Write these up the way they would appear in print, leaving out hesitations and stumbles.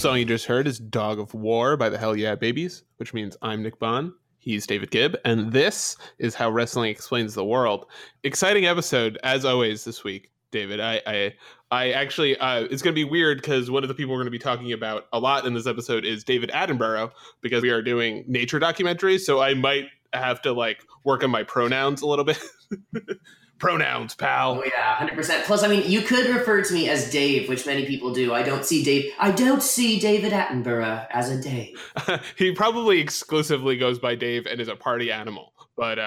song you just heard is Dog of War by the Hell Yeah Babies, which means I'm Nick Bond. He's David Gibb, and this is How Wrestling Explains the World. Exciting episode, as always, this week, David. I actually, it's going to be weird because one of the people we're going to be talking about a lot in this episode is David Attenborough, because we are doing nature documentaries, so I might have to, like, work on my pronouns a little bit. Pronouns, pal. Oh, yeah, 100%. Plus, I mean, you could refer to me as Dave, which many people do. I don't see David Attenborough as a Dave. He probably exclusively goes by Dave and is a party animal, but...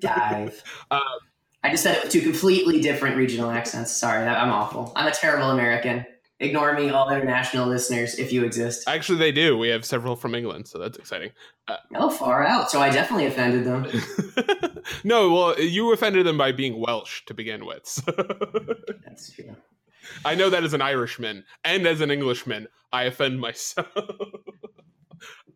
Dive. I just said it with two completely different regional accents. Sorry, I'm awful. I'm a terrible American. Ignore me, all international listeners, if you exist. Actually, they do. We have several from England, so that's exciting. No, far out. So I definitely offended them. No, well, you offended them by being Welsh to begin with. So. That's true. I know that as an Irishman and as an Englishman, I offend myself.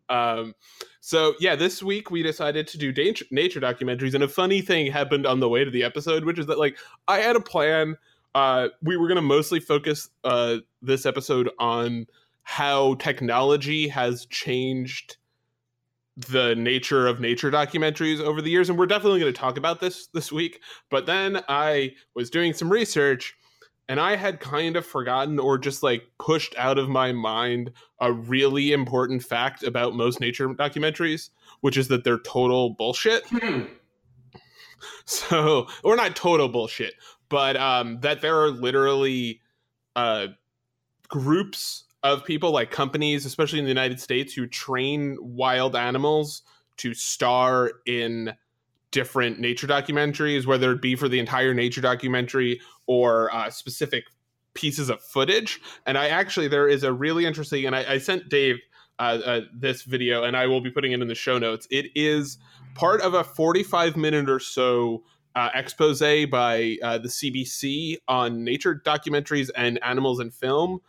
So yeah, this week we decided to do nature documentaries, and a funny thing happened on the way to the episode, which is that, like, I had a plan. We were going to mostly focus this episode on how technology has changed the nature of nature documentaries over the years. And we're definitely going to talk about this week. But then I was doing some research and I had kind of forgotten or just, like, pushed out of my mind a really important fact about most nature documentaries, which is that they're total bullshit. So, or not total bullshit, but that there are literally groups of people, like companies, especially in the United States, who train wild animals to star in different nature documentaries, whether it be for the entire nature documentary or specific pieces of footage. And I actually, there is a really interesting, and I sent Dave this video, and I will be putting it in the show notes. It is part of a 45 minute or so expose by the CBC on nature documentaries and animals in film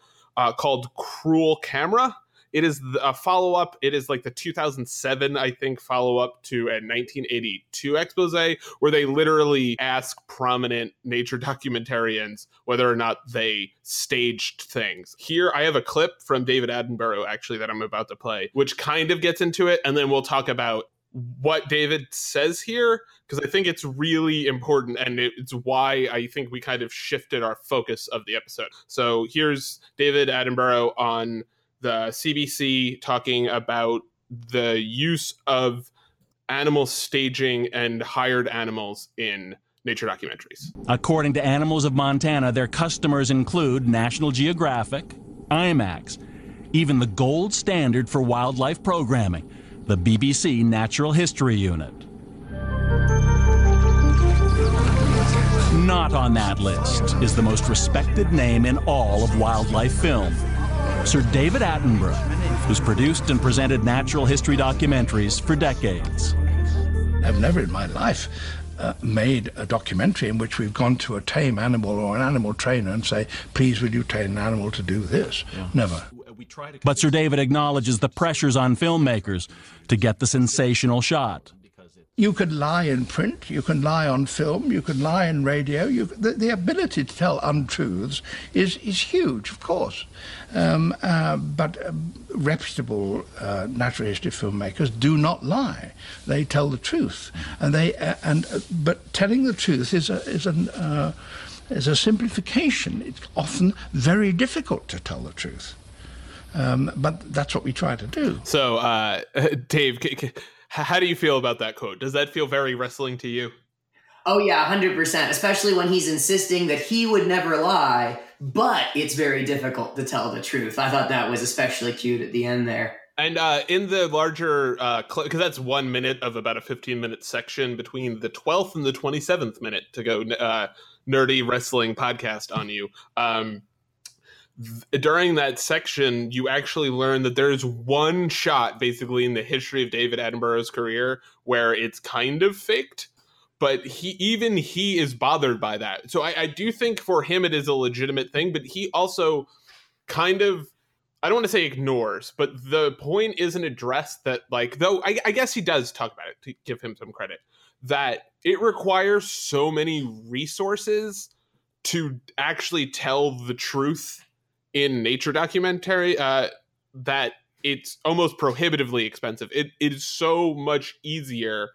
called Cruel Camera. It is a follow-up. It is like the 2007, I think, follow-up to a 1982 expose where they literally ask prominent nature documentarians whether or not they staged things. Here, I have a clip from David Attenborough, actually, that I'm about to play, which kind of gets into it, and then we'll talk about what David says here, because I think it's really important, and it's why I think we kind of shifted our focus of the episode. So here's David Attenborough on the CBC talking about the use of animal staging and hired animals in nature documentaries. According to Animals of Montana, their customers include National Geographic, IMAX, even the gold standard for wildlife programming, the BBC Natural History Unit. Not on that list is the most respected name in all of wildlife film, Sir David Attenborough, who's produced and presented natural history documentaries for decades. I've never in my life made a documentary in which we've gone to a tame animal or an animal trainer and say, please, would you train an animal to do this? Yeah. Never. But Sir David acknowledges the pressures on filmmakers to get the sensational shot. You can lie in print, you can lie on film, you can lie in radio. The ability to tell untruths is huge, of course. But reputable natural history filmmakers do not lie. They tell the truth, and but telling the truth is a simplification. It's often very difficult to tell the truth. But that's what we try to do. So, Dave, how do you feel about that quote? Does that feel very wrestling to you? Oh, yeah, 100%, especially when he's insisting that he would never lie, but it's very difficult to tell the truth. I thought that was especially cute at the end there. And in the larger, because that's 1 minute of about a 15-minute section between the 12th and the 27th minute to go nerdy wrestling podcast on you. During that section, you actually learn that there's one shot basically in the history of David Attenborough's career where it's kind of faked, but he is bothered by that. So I do think for him it is a legitimate thing, but he also kind of, I don't want to say ignores, but the point isn't addressed that, like, though I guess he does talk about it to give him some credit, that it requires so many resources to actually tell the truth in nature documentary that it's almost prohibitively expensive. It is so much easier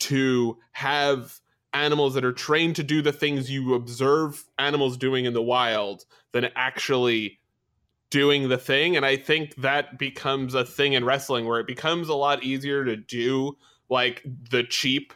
to have animals that are trained to do the things you observe animals doing in the wild than actually doing the thing. And I think that becomes a thing in wrestling where it becomes a lot easier to do like the cheap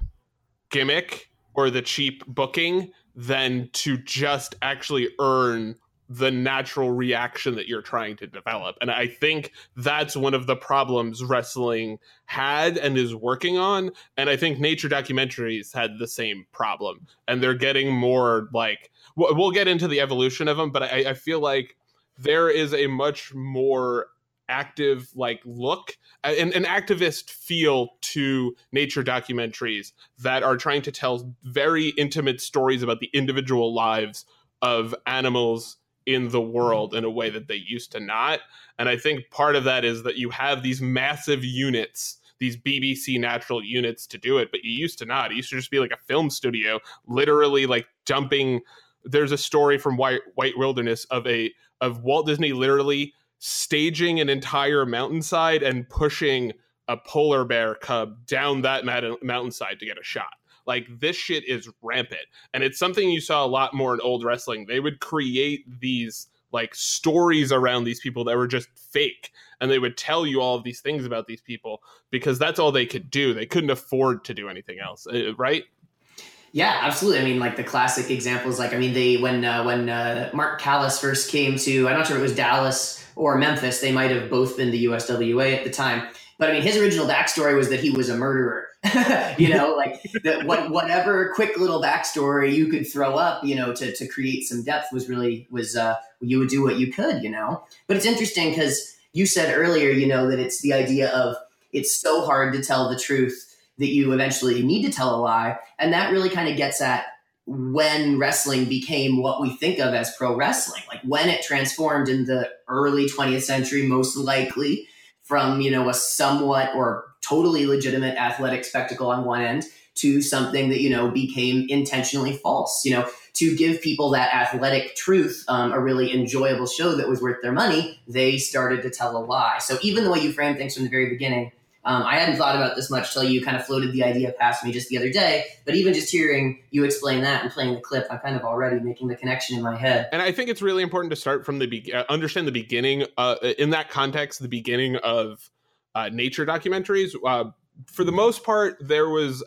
gimmick or the cheap booking than to just actually earn the natural reaction that you're trying to develop. And I think that's one of the problems wrestling had and is working on. And I think nature documentaries had the same problem, and they're getting more like, we'll get into the evolution of them, but I feel like there is a much more active like look and an activist feel to nature documentaries that are trying to tell very intimate stories about the individual lives of animals in the world in a way that they used to not. And I think part of that is that you have these massive units, these BBC natural units to do it, but you used to not. It used to just be like a film studio, literally like dumping. There's a story from White Wilderness of Walt Disney literally staging an entire mountainside and pushing a polar bear cub down that mountainside to get a shot. Like, this shit is rampant. And it's something you saw a lot more in old wrestling. They would create these, like, stories around these people that were just fake. And they would tell you all of these things about these people because that's all they could do. They couldn't afford to do anything else, right? Yeah, absolutely. I mean, like, the classic examples, like, I mean, when Mark Callis first came to, I'm not sure if it was Dallas or Memphis, they might have both been the USWA at the time. But I mean, his original backstory was that he was a murderer, you know, like that whatever quick little backstory you could throw up, you know, to create some depth was you would do what you could, you know. But it's interesting because you said earlier, you know, that it's the idea of it's so hard to tell the truth that you eventually need to tell a lie. And that really kind of gets at when wrestling became what we think of as pro wrestling, like when it transformed in the early 20th century, most likely, from, you know, a somewhat or totally legitimate athletic spectacle on one end to something that, you know, became intentionally false, you know, to give people that athletic truth, a really enjoyable show that was worth their money, they started to tell a lie. So even the way you frame things from the very beginning, I hadn't thought about this much till you kind of floated the idea past me just the other day, but even just hearing you explain that and playing the clip, I'm kind of already making the connection in my head. And I think it's really important to start from the understand the beginning, in that context, the beginning of nature documentaries. For the most part, there was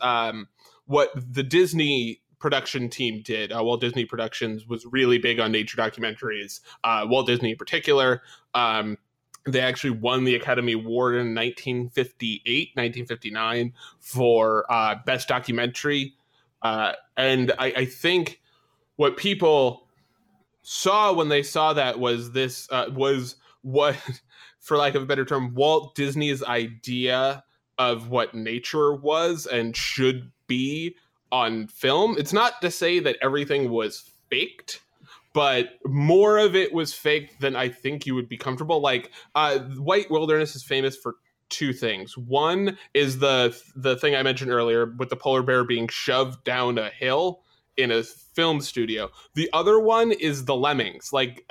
what the Disney production team did. Walt Disney Productions was really big on nature documentaries, Walt Disney in particular. They actually won the Academy Award in 1958, 1959 for Best Documentary. And I think what people saw when they saw that was this, was what, for lack of a better term, Walt Disney's idea of what nature was and should be on film. It's not to say that everything was faked, but more of it was fake than I think you would be comfortable. Like, White Wilderness is famous for two things. One is the thing I mentioned earlier with the polar bear being shoved down a hill in a film studio. The other one is the lemmings. Like,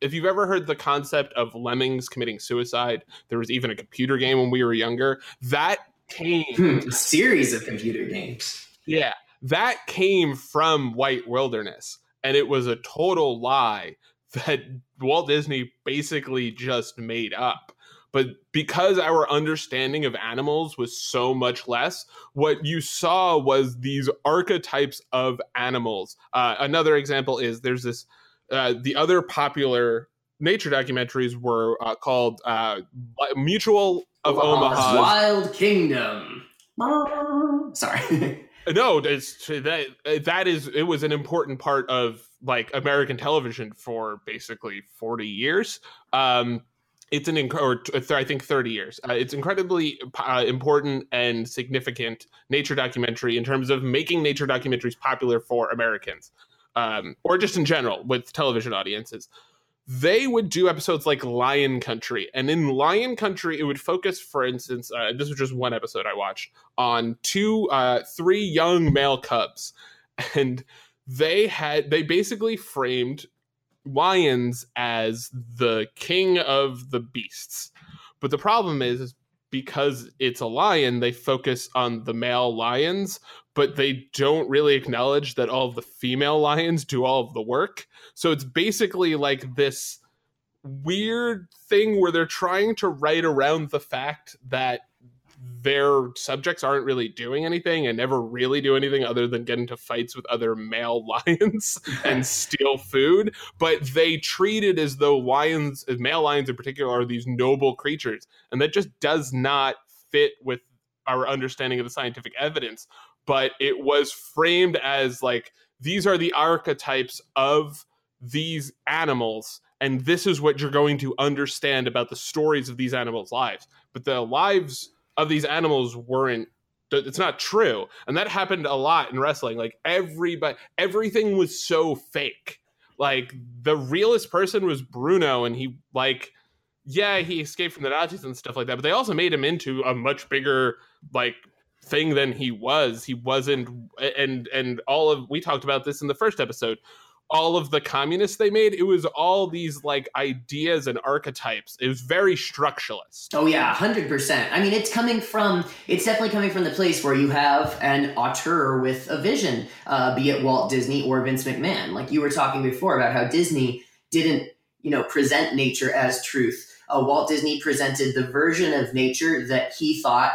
if you've ever heard the concept of lemmings committing suicide, there was even a computer game when we were younger. That came... a series of computer games. Yeah, that came from White Wilderness. And it was a total lie that Walt Disney basically just made up. But because our understanding of animals was so much less, what you saw was these archetypes of animals. Another example is there's this, the other popular nature documentaries were called Mutual of Omaha's Wild Kingdom. Sorry. No, it was an important part of like American television for basically 40 years. It's I think 30 years. It's incredibly important and significant nature documentary in terms of making nature documentaries popular for Americans, or just in general with television audiences. They would do episodes like Lion Country. And in Lion Country, it would focus, for instance, this was just one episode I watched, on three young male cubs. And they basically framed lions as the king of the beasts. But the problem is because it's a lion, they focus on the male lions, but they don't really acknowledge that all of the female lions do all of the work. So it's basically like this weird thing where they're trying to write around the fact that their subjects aren't really doing anything and never really do anything other than get into fights with other male lions and steal food. But they treat it as though lions, male lions in particular, are these noble creatures. And that just does not fit with our understanding of the scientific evidence. But it was framed as like, these are the archetypes of these animals, and this is what you're going to understand about the stories of these animals' lives. But the lives of these animals weren't, it's not true. And that happened a lot in wrestling. Like everything was so fake. Like the realest person was Bruno, and he he escaped from the Nazis and stuff like that. But they also made him into a much bigger thing than he was. He wasn't, and all of, we talked about this in the first episode, all of the communists they made, it was all these ideas and archetypes. It was very structuralist. Oh yeah, 100%. I mean, it's definitely coming from the place where you have an auteur with a vision, be it Walt Disney or Vince McMahon. Like you were talking before about how Disney didn't, present nature as truth. Walt Disney presented the version of nature that he thought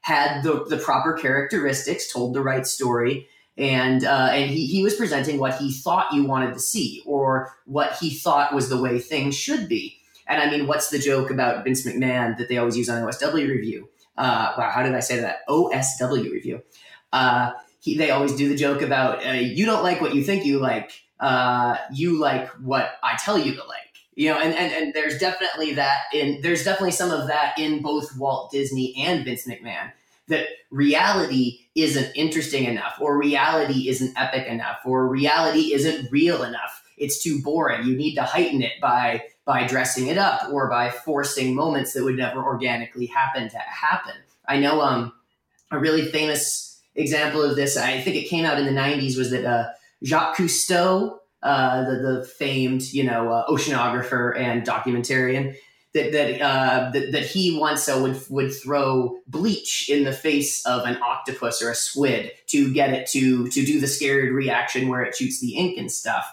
had the proper characteristics, told the right story. And he was presenting what he thought you wanted to see, or what he thought was the way things should be. And I mean, what's the joke about Vince McMahon that they always use on OSW Review? Wow, how did I say that? OSW Review. They always do the joke about you don't like what you think you like. You like what I tell you to like. And there's definitely that in some of that in both Walt Disney and Vince McMahon. That reality isn't interesting enough, or reality isn't epic enough, or reality isn't real enough. It's too boring. You need to heighten it by dressing it up or by forcing moments that would never organically happen to happen. I know a really famous example of this, I think it came out in the 90s, was that Jacques Cousteau, the famed oceanographer and documentarian, that he once would throw bleach in the face of an octopus or a squid to get it to do the scared reaction where it shoots the ink and stuff.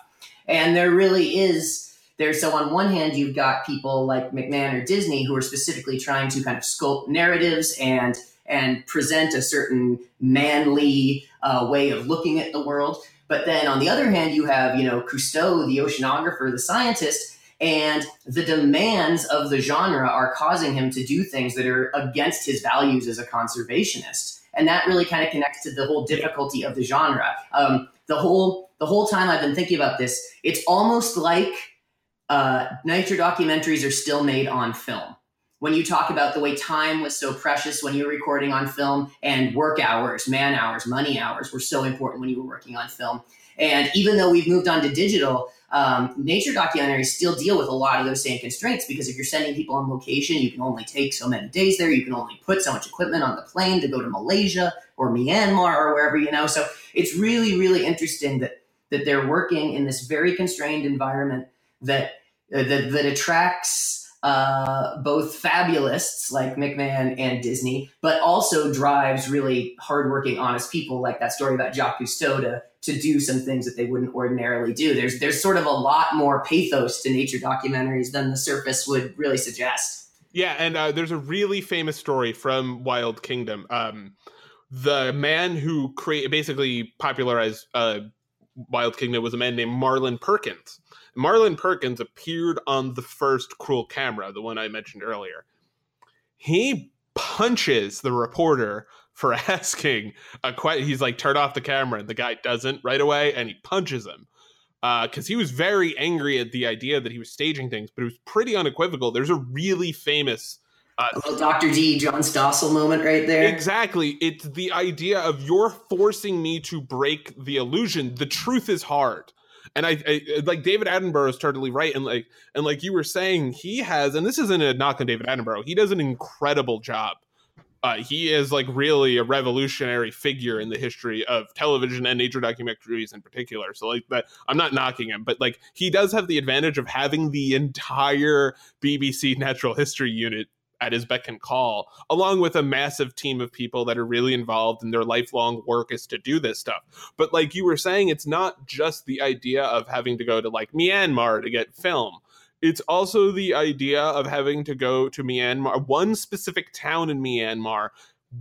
And there really is there. So on one hand, you've got people like McMahon or Disney who are specifically trying to kind of sculpt narratives and present a certain manly way of looking at the world. But then on the other hand, you have, Cousteau, the oceanographer, the scientist. And the demands of the genre are causing him to do things that are against his values as a conservationist. And that really kind of connects to the whole difficulty of the genre. The whole time I've been thinking about this, it's almost like nature documentaries are still made on film. When you talk about the way time was so precious when you were recording on film, and work hours, man hours, money hours were so important when you were working on film. And even though we've moved on to digital, nature documentaries still deal with a lot of those same constraints, because if you're sending people on location, you can only take so many days there. You can only put so much equipment on the plane to go to Malaysia or Myanmar or wherever, So it's really, really interesting that they're working in this very constrained environment that attracts both fabulists like McMahon and Disney, but also drives really hardworking, honest people like that story about Jacques Cousteau to do some things that they wouldn't ordinarily do. There's sort of a lot more pathos to nature documentaries than the surface would really suggest. Yeah, and there's a really famous story from Wild Kingdom. The man who basically popularized Wild Kingdom was a man named Marlon Perkins. Marlon Perkins appeared on the first Cruel Camera, the one I mentioned earlier. He punches the reporter for asking a question. He's like, turn off the camera, and the guy doesn't right away, and he punches him. Because he was very angry at the idea that he was staging things, but it was pretty unequivocal. There's a really famous Dr. D, John Stossel moment right there. Exactly. It's the idea of you're forcing me to break the illusion. The truth is hard. And I like David Attenborough is totally right. And like you were saying, he has, and this isn't a knock on David Attenborough, he does an incredible job. He is really a revolutionary figure in the history of television and nature documentaries in particular. So that, I'm not knocking him, but he does have the advantage of having the entire BBC Natural History Unit at his beck and call, along with a massive team of people that are really involved, and their lifelong work is to do this stuff. But like you were saying, it's not just the idea of having to go to like Myanmar to get film. It's also the idea of having to go to Myanmar, one specific town in Myanmar,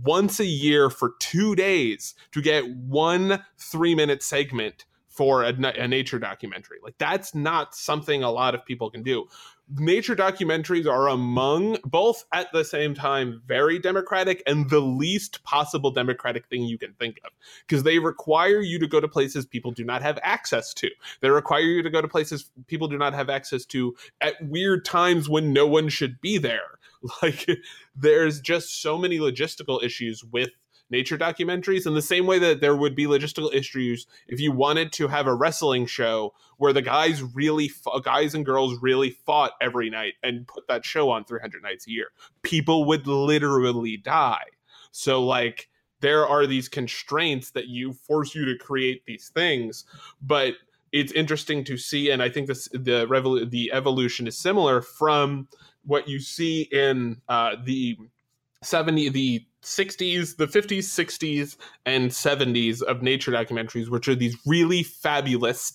once a year for 2 days to get 1 3-minute segment for a nature documentary. Like, that's not something a lot of people can do. Nature documentaries are among, both at the same time, very democratic and the least possible democratic thing you can think of, because they require you to go to places people do not have access to. They require you to go to places people do not have access to at weird times when no one should be there. Like, there's just so many logistical issues with nature documentaries, in the same way that there would be logistical issues if you wanted to have a wrestling show where the guys and girls really fought every night and put that show on 300 nights a year. People would literally die. So like, there are these constraints that you force you to create these things, but it's interesting to see. And I think this, the evolution is similar from what you see in the 60s, the 50s, 60s, and 70s of nature documentaries, which are these really fabulous,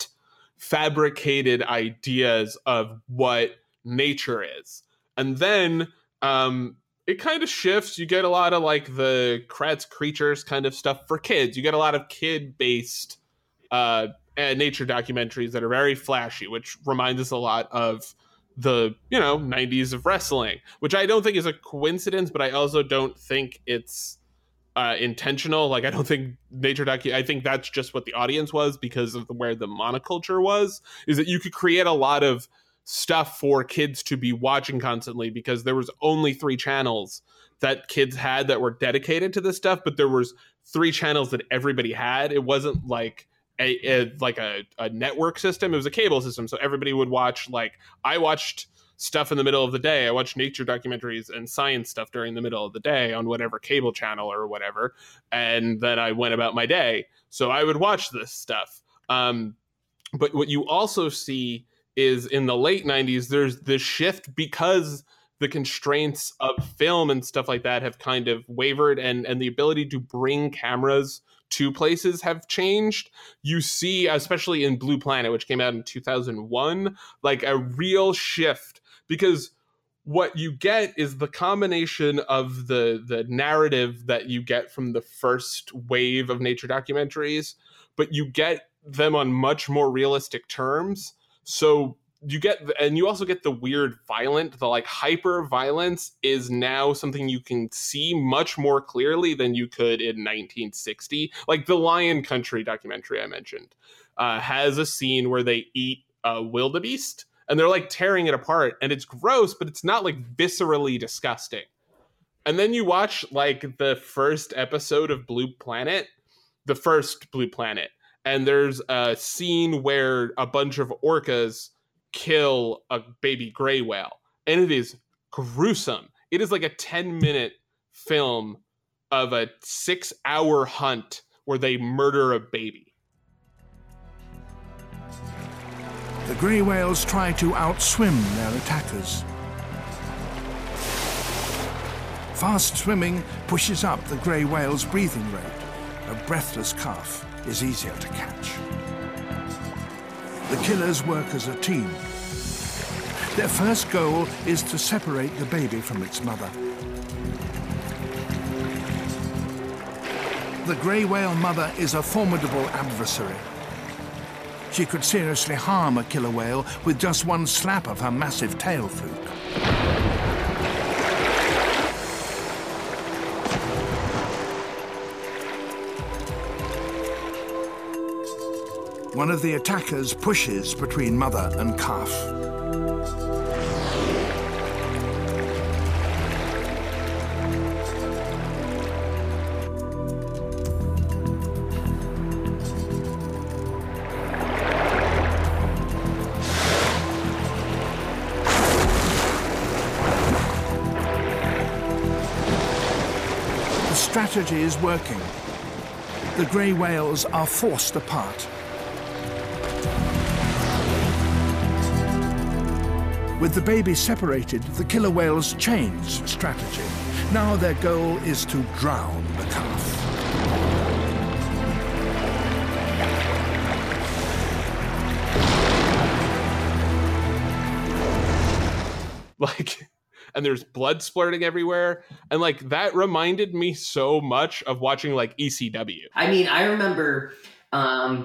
fabricated ideas of what nature is. And then it kind of shifts. You get a lot of like the Kratz Creatures kind of stuff for kids. You get a lot of kid-based nature documentaries that are very flashy, which reminds us a lot of the 90s of wrestling, which I don't think is a coincidence, but I also don't think it's intentional. Like, I don't think I think that's just what the audience was, because of where the monoculture was, is that you could create a lot of stuff for kids to be watching constantly, because there was only 3 channels that kids had that were dedicated to this stuff, but there was 3 channels that everybody had. It wasn't like a network system. It was a cable system. So everybody would watch, like, I watched stuff in the middle of the day. I watched nature documentaries and science stuff during the middle of the day on whatever cable channel or whatever. And then I went about my day. So I would watch this stuff. But what you also see is in the late 90s, there's this shift because the constraints of film and stuff like that have kind of wavered, and the ability to bring cameras to places have changed. You see, especially in Blue Planet, which came out in 2001, like a real shift, because what you get is the combination of the narrative that you get from the first wave of nature documentaries, but you get them on much more realistic terms. So you get, and you also get the weird violent, the like hyper violence is now something you can see much more clearly than you could in 1960. Like the Lion Country documentary I mentioned has a scene where they eat a wildebeest and they're like tearing it apart, and it's gross, but it's not like viscerally disgusting. And then you watch like the first episode of Blue Planet, and there's a scene where a bunch of orcas kill a baby gray whale, and it is gruesome. It is like a 10-minute film of a 6-hour hunt where they murder a baby. The gray whales try to outswim their attackers. Fast swimming pushes up the gray whale's breathing rate. A breathless calf is easier to catch. The killers work as a team. Their first goal is to separate the baby from its mother. The grey whale mother is a formidable adversary. She could seriously harm a killer whale with just one slap of her massive tail fluke. One of the attackers pushes between mother and calf. The strategy is working. The grey whales are forced apart. With the baby separated, the killer whales changed strategy. Now their goal is to drown the calf. Like, and there's blood splurting everywhere. And like, that reminded me so much of watching like ECW. I mean, I remember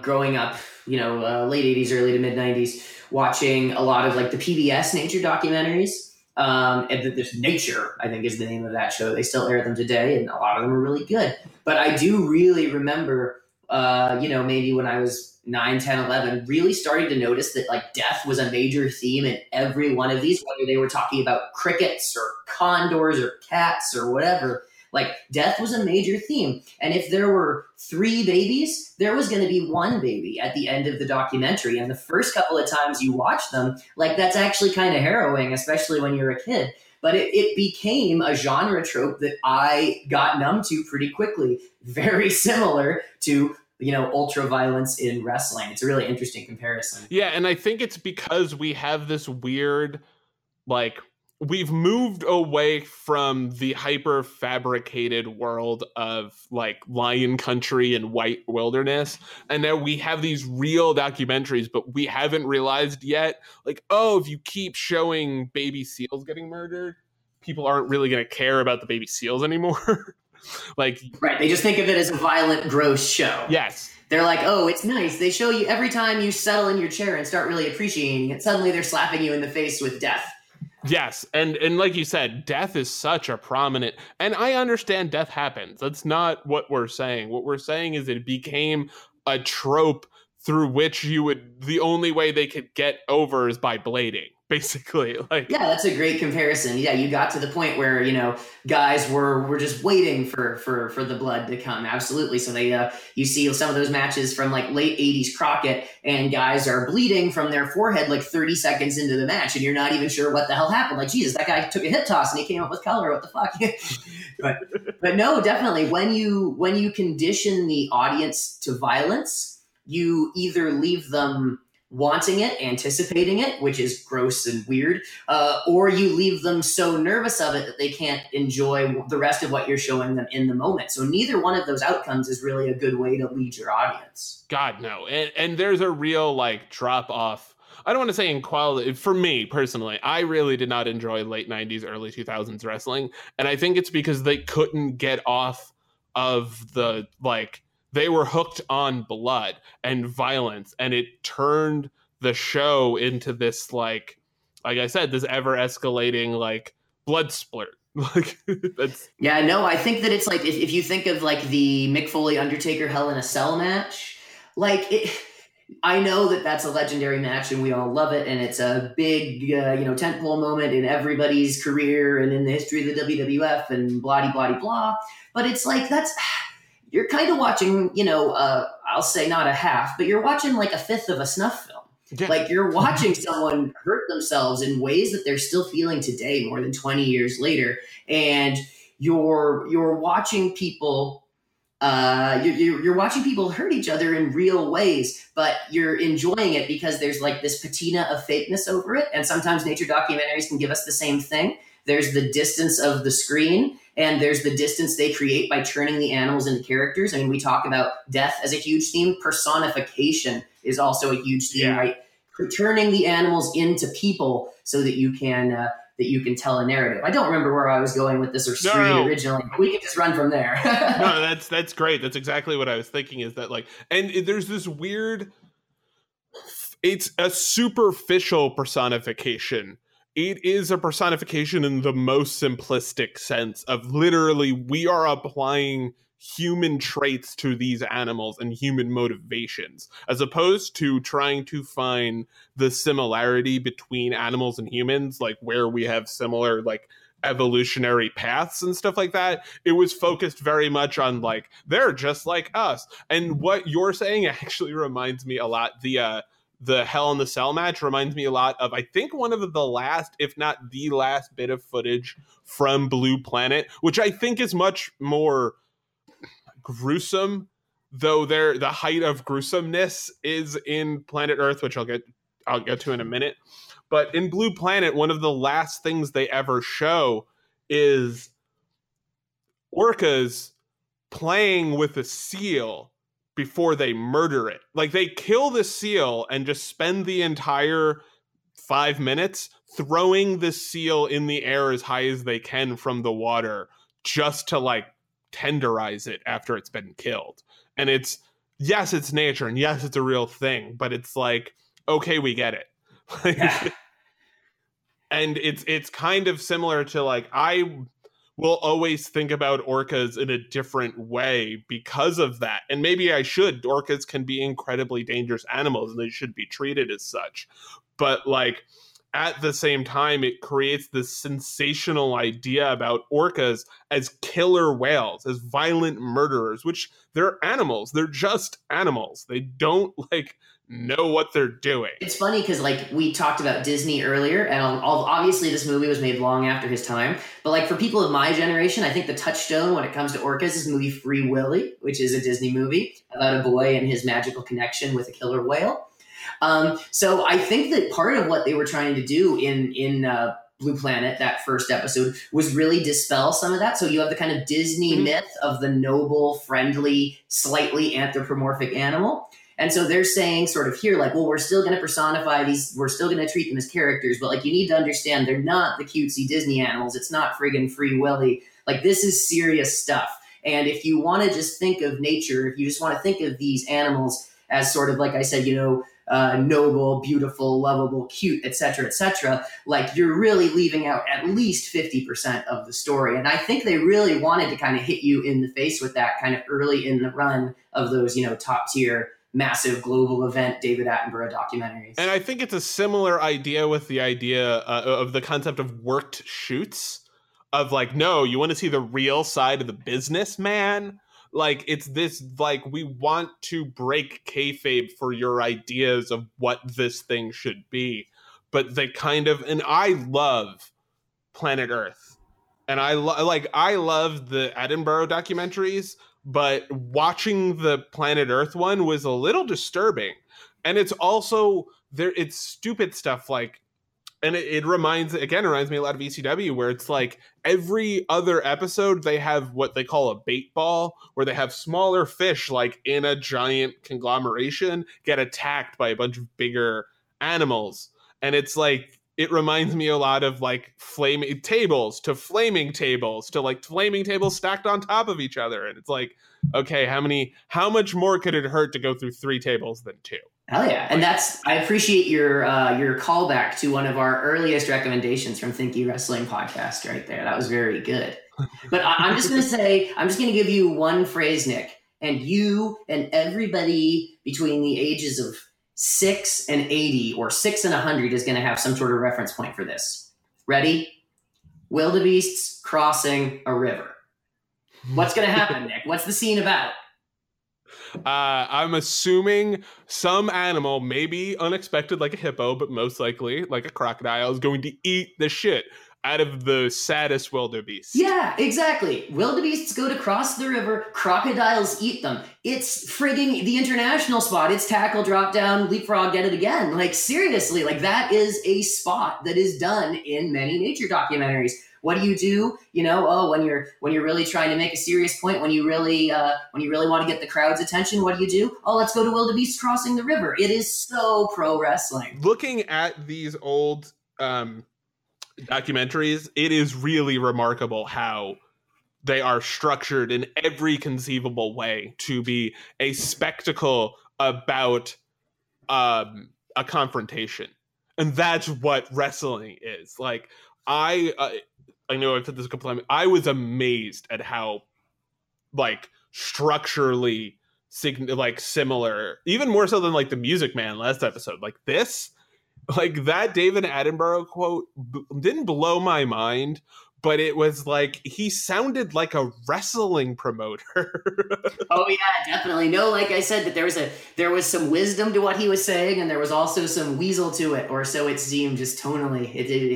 growing up, you know, late 80s, early to mid 90s, watching a lot of like the PBS nature documentaries. And there's Nature, I think, is the name of that show. They still air them today, and a lot of them are really good. But I do really remember, you know, maybe when I was 9, 10, 11, really starting to notice that like death was a major theme in every one of these, whether they were talking about crickets or condors or cats or whatever. Like, death was a major theme. And if there were 3 babies, there was going to be 1 baby at the end of the documentary. And the first couple of times you watch them, like, that's actually kind of harrowing, especially when you're a kid. But it became a genre trope that I got numb to pretty quickly, very similar to, you know, ultra violence in wrestling. It's a really interesting comparison. Yeah, and I think it's because we have this weird, like, we've moved away from the hyper fabricated world of like Lion Country and White Wilderness. And now we have these real documentaries, but we haven't realized yet, like, oh, if you keep showing baby seals getting murdered, people aren't really going to care about the baby seals anymore. Like, right, they just think of it as a violent, gross show. Yes. They're like, oh, it's nice. They show you every time you settle in your chair and start really appreciating it, suddenly they're slapping you in the face with death. Yes. And like you said, death is such a prominent, and I understand death happens. That's not what we're saying. What we're saying is it became a trope through which you would, the only way they could get over is by blading. Basically, like, yeah, that's a great comparison. Yeah, you got to the point where, you know, guys were just waiting for the blood to come. Absolutely. So they you see some of those matches from like late 80s Crockett, and guys are bleeding from their forehead like 30 seconds into the match, and you're not even sure what the hell happened. Like, Jesus, that guy took a hip toss and he came up with color. What the fuck? But no, definitely when you condition the audience to violence, you either leave them wanting it, anticipating it, which is gross and weird, or you leave them so nervous of it that they can't enjoy the rest of what you're showing them in the moment. So neither one of those outcomes is really a good way to lead your audience. God, no. And there's a real like drop off. I don't want to say in quality. For me personally, I really did not enjoy late 90s, early 2000s wrestling. And I think it's because they couldn't get off of the, like, they were hooked on blood and violence, and it turned the show into this, like I said, this ever escalating, like, blood splurt. Like, that's... Yeah, no, I think that it's like, if you think of like the Mick Foley Undertaker Hell in a Cell match, like, I know that that's a legendary match and we all love it. And it's a big, you know, tentpole moment in everybody's career and in the history of the WWF and blah, blah, blah. But it's like, that's... You're kind of watching, you know, I'll say not a half, but you're watching like a fifth of a snuff film. Yeah. Like, you're watching someone hurt themselves in ways that they're still feeling today, more than 20 years later. And you're watching people, you're watching people hurt each other in real ways, but you're enjoying it because there's like this patina of fakeness over it. And sometimes nature documentaries can give us the same thing. There's the distance of the screen, and there's the distance they create by turning the animals into characters. I mean, we talk about death as a huge theme. Personification is also a huge theme, yeah, right? Turning the animals into people so that you can tell a narrative. I don't remember where I was going with this or originally, but we can just run from there. No, that's great. That's exactly what I was thinking, is that, like, and there's this weird, it's a superficial personification. It is a personification in the most simplistic sense of literally we are applying human traits to these animals and human motivations, as opposed to trying to find the similarity between animals and humans, like where we have similar, like, evolutionary paths and stuff like that. It was focused very much on, like, they're just like us. And what you're saying actually reminds me a lot, the Hell in the Cell match reminds me a lot of, I think, one of the last, if not the last bit of footage from Blue Planet, which I think is much more gruesome, though the height of gruesomeness is in Planet Earth, which I'll get I'll get to in a minute. But in Blue Planet, one of the last things they ever show is orcas playing with a seal before they murder it. Like, they kill the seal and just spend the entire 5 minutes throwing the seal in the air as high as they can from the water just to, like, tenderize it after it's been killed. And it's, yes, it's nature, and yes, it's a real thing, but it's like, okay, we get it. And it's kind of similar to, like, I will always think about orcas in a different way because of that. And maybe I should. Orcas can be incredibly dangerous animals, and they should be treated as such. But, like, at the same time, it creates this sensational idea about orcas as killer whales, as violent murderers, which they're animals. They're just animals. They don't, like, know what they're doing. It's funny because, like, we talked about Disney earlier, and obviously this movie was made long after his time. But, like, for people of my generation, I think the touchstone when it comes to orcas is the movie Free Willy, which is a Disney movie about a boy and his magical connection with a killer whale. So I think that part of what they were trying to do in Blue Planet, that first episode, was really dispel some of that. So you have the kind of Disney myth of the noble, friendly, slightly anthropomorphic animal. And so they're saying sort of here, like, well, we're still going to personify these, we're still going to treat them as characters, but, like, you need to understand they're not the cutesy Disney animals. It's not friggin' Free Willy. Like, this is serious stuff. And if you want to just think of nature, if you just want to think of these animals as sort of, like I said, you know, noble, beautiful, lovable, cute, et cetera, like, you're really leaving out at least 50% of the story. And I think they really wanted to kind of hit you in the face with that kind of early in the run of those, you know, top tier, massive global event David Attenborough documentaries. And I think it's a similar idea with the idea of the concept of worked shoots of, like, no, you want to see the real side of the businessman. Like, it's this, like, we want to break kayfabe for your ideas of what this thing should be. But they kind of, and I love Planet Earth. And I love the Attenborough documentaries, but watching the Planet Earth one was a little disturbing. And it's also, there, it's stupid stuff, like, and it reminds me a lot of ECW, where it's like every other episode they have what they call a bait ball, where they have smaller fish, like, in a giant conglomeration, get attacked by a bunch of bigger animals. And it's like, it reminds me a lot of, like, flaming tables stacked on top of each other. And it's like, okay, how much more could it hurt to go through 3 tables than 2? Hell yeah. And I appreciate your callback to one of our earliest recommendations from Thinky Wrestling Podcast right there. That was very good. But I'm just going to say, I'm just going to give you one phrase, Nick, and you and everybody between the ages of 6 and 80 or 6 and 100 is going to have some sort of reference point for this. Ready? Wildebeests crossing a river. What's going to happen, Nick? What's the scene about? I'm assuming some animal, maybe unexpected, like a hippo, but most likely like a crocodile, is going to eat the shit out of the saddest wildebeest. Yeah, exactly. Wildebeests go to cross the river. Crocodiles eat them. It's frigging the international spot. It's tackle, drop down, leapfrog, get it again. Like, seriously, like, that is a spot that is done in many nature documentaries. What do? You know, when you're really trying to make a serious point, when you really want to get the crowd's attention, what do? Oh, let's go to wildebeest crossing the river. It is so pro wrestling. Looking at these old documentaries, it is really remarkable how they are structured in every conceivable way to be a spectacle about a confrontation. And that's what wrestling is. Like, I know I've said this a couple times. I was amazed at how, like, structurally, like, similar, even more so than, like, the Music Man last episode. Like, this, like, that David Attenborough quote didn't blow my mind, but it was like, he sounded like a wrestling promoter. Oh yeah, definitely. No, like I said, that there was some wisdom to what he was saying, and there was also some weasel to it, or so it seemed, just tonally.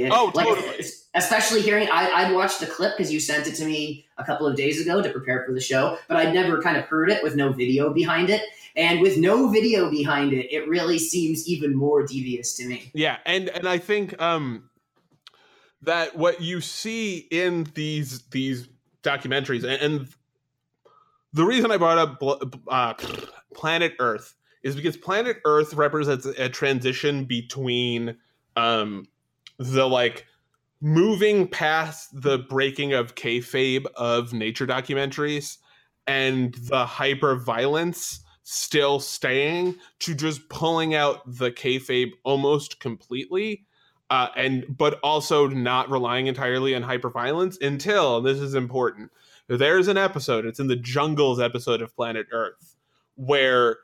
Totally. Especially hearing, I watched the clip because you sent it to me a couple of days ago to prepare for the show, but I'd never kind of heard it with no video behind it. And with no video behind it, it really seems even more devious to me. Yeah, and I think that what you see in these documentaries, and the reason I brought up Planet Earth is because Planet Earth represents a transition between the like moving past the breaking of kayfabe of nature documentaries and the hyper violence still staying to just pulling out the kayfabe almost completely, but also not relying entirely on hyper violence until, and this is important, there's an episode, it's in the Jungles episode of Planet Earth, where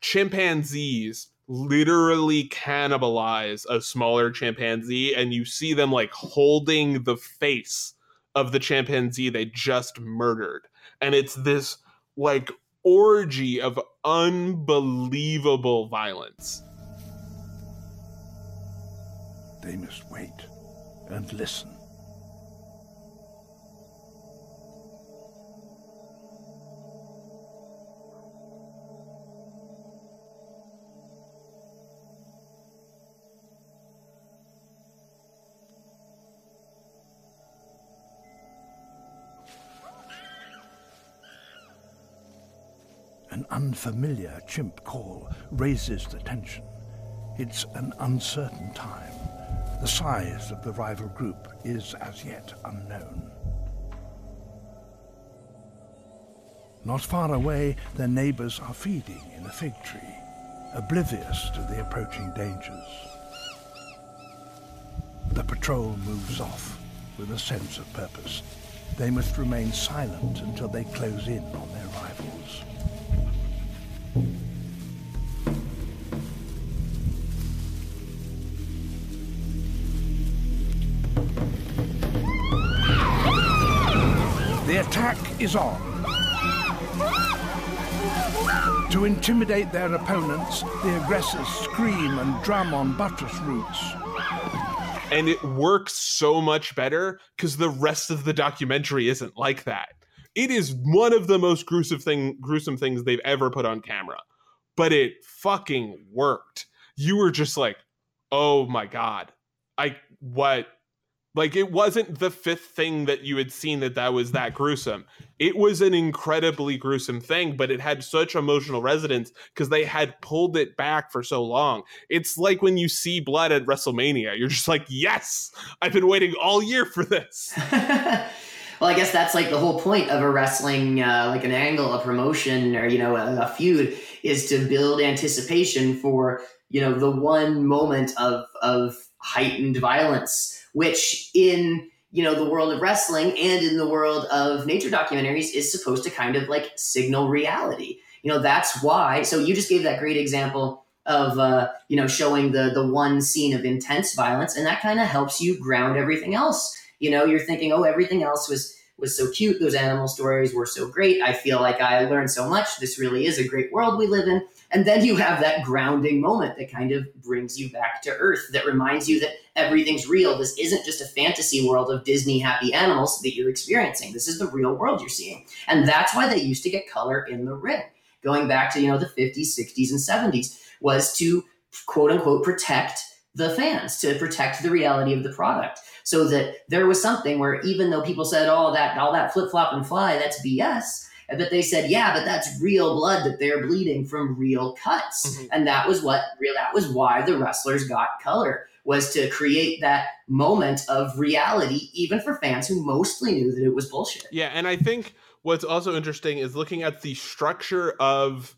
chimpanzees literally cannibalize a smaller chimpanzee, and you see them like holding the face of the chimpanzee they just murdered, and it's this like orgy of unbelievable violence. They must wait and listen. An unfamiliar chimp call raises the tension. It's an uncertain time. The size of the rival group is as yet unknown. Not far away, their neighbors are feeding in a fig tree, oblivious to the approaching dangers. The patrol moves off with a sense of purpose. They must remain silent until they close in on their rivals. The attack is on. To intimidate their opponents, the aggressors scream and drum on buttress roots. And it works so much better because the rest of the documentary isn't like that. It is one of the most gruesome things they've ever put on camera. But it fucking worked. You were just like, oh my God. What? Like, it wasn't the fifth thing that you had seen that was that gruesome. It was an incredibly gruesome thing, but it had such emotional resonance because they had pulled it back for so long. It's like when you see blood at WrestleMania, you're just like, yes, I've been waiting all year for this. Well, I guess that's like the whole point of a wrestling, like an angle, a promotion, or, you know, a feud, is to build anticipation for, you know, the one moment of heightened violence, which in, you know, the world of wrestling and in the world of nature documentaries is supposed to kind of like signal reality. You know, that's why. So you just gave that great example of, you know, showing the one scene of intense violence, and that kind of helps you ground everything else. You know, you're thinking, oh, everything else was so cute. Those animal stories were so great. I feel like I learned so much. This really is a great world we live in. And then you have that grounding moment that kind of brings you back to earth, that reminds you that everything's real. This isn't just a fantasy world of Disney happy animals that you're experiencing. This is the real world you're seeing. And that's why they used to get color in the ring. Going back to, you know, the 50s, 60s, and 70s was to, quote unquote, protect the fans, to protect the reality of the product. So that there was something where, even though people said, oh, that all that flip flop and fly, that's BS. But they said, yeah, but that's real blood that they're bleeding from real cuts. Mm-hmm. And that was why the wrestlers got color, was to create that moment of reality, even for fans who mostly knew that it was bullshit. Yeah. And I think what's also interesting is looking at the structure of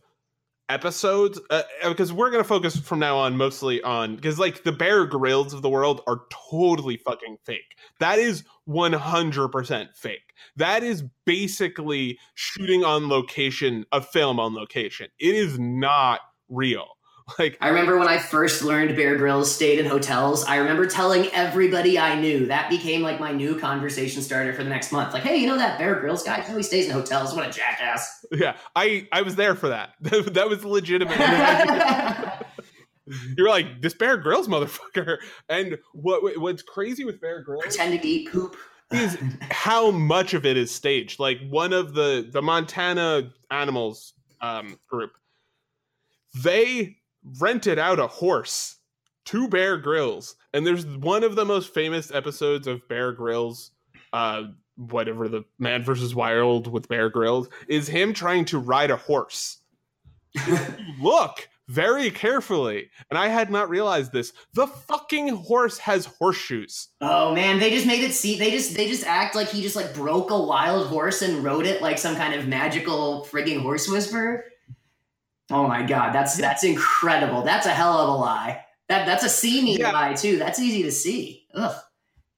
episodes, because we're going to focus from now on mostly on, because like the Bear Grylls of the world are totally fucking fake. That is 100% fake. That is basically shooting on location, a film on location. It is not real. Like, I remember when I first learned Bear Grylls stayed in hotels, I remember telling everybody I knew. That became like my new conversation starter for the next month. Like, hey, you know that Bear Grylls guy? He stays in hotels. What a jackass. Yeah, I was there for that. That was legitimate. You're like, this Bear Grylls motherfucker. And what's crazy with Bear Grylls... pretending to eat poop. ...is how much of it is staged. Like, one of the Montana Animals group They rented out a horse to Bear Grylls, and there's one of the most famous episodes of Bear Grylls, whatever, the Man versus Wild with Bear Grylls, is him trying to ride a horse. Look very carefully, and I had not realized this, the fucking horse has horseshoes. Oh man, they just made it see, they just act like he just like broke a wild horse and rode it like some kind of magical frigging horse whisperer. Oh my god, that's incredible. That's a hell of a lie. That's a seeming lie too. That's easy to see. Ugh.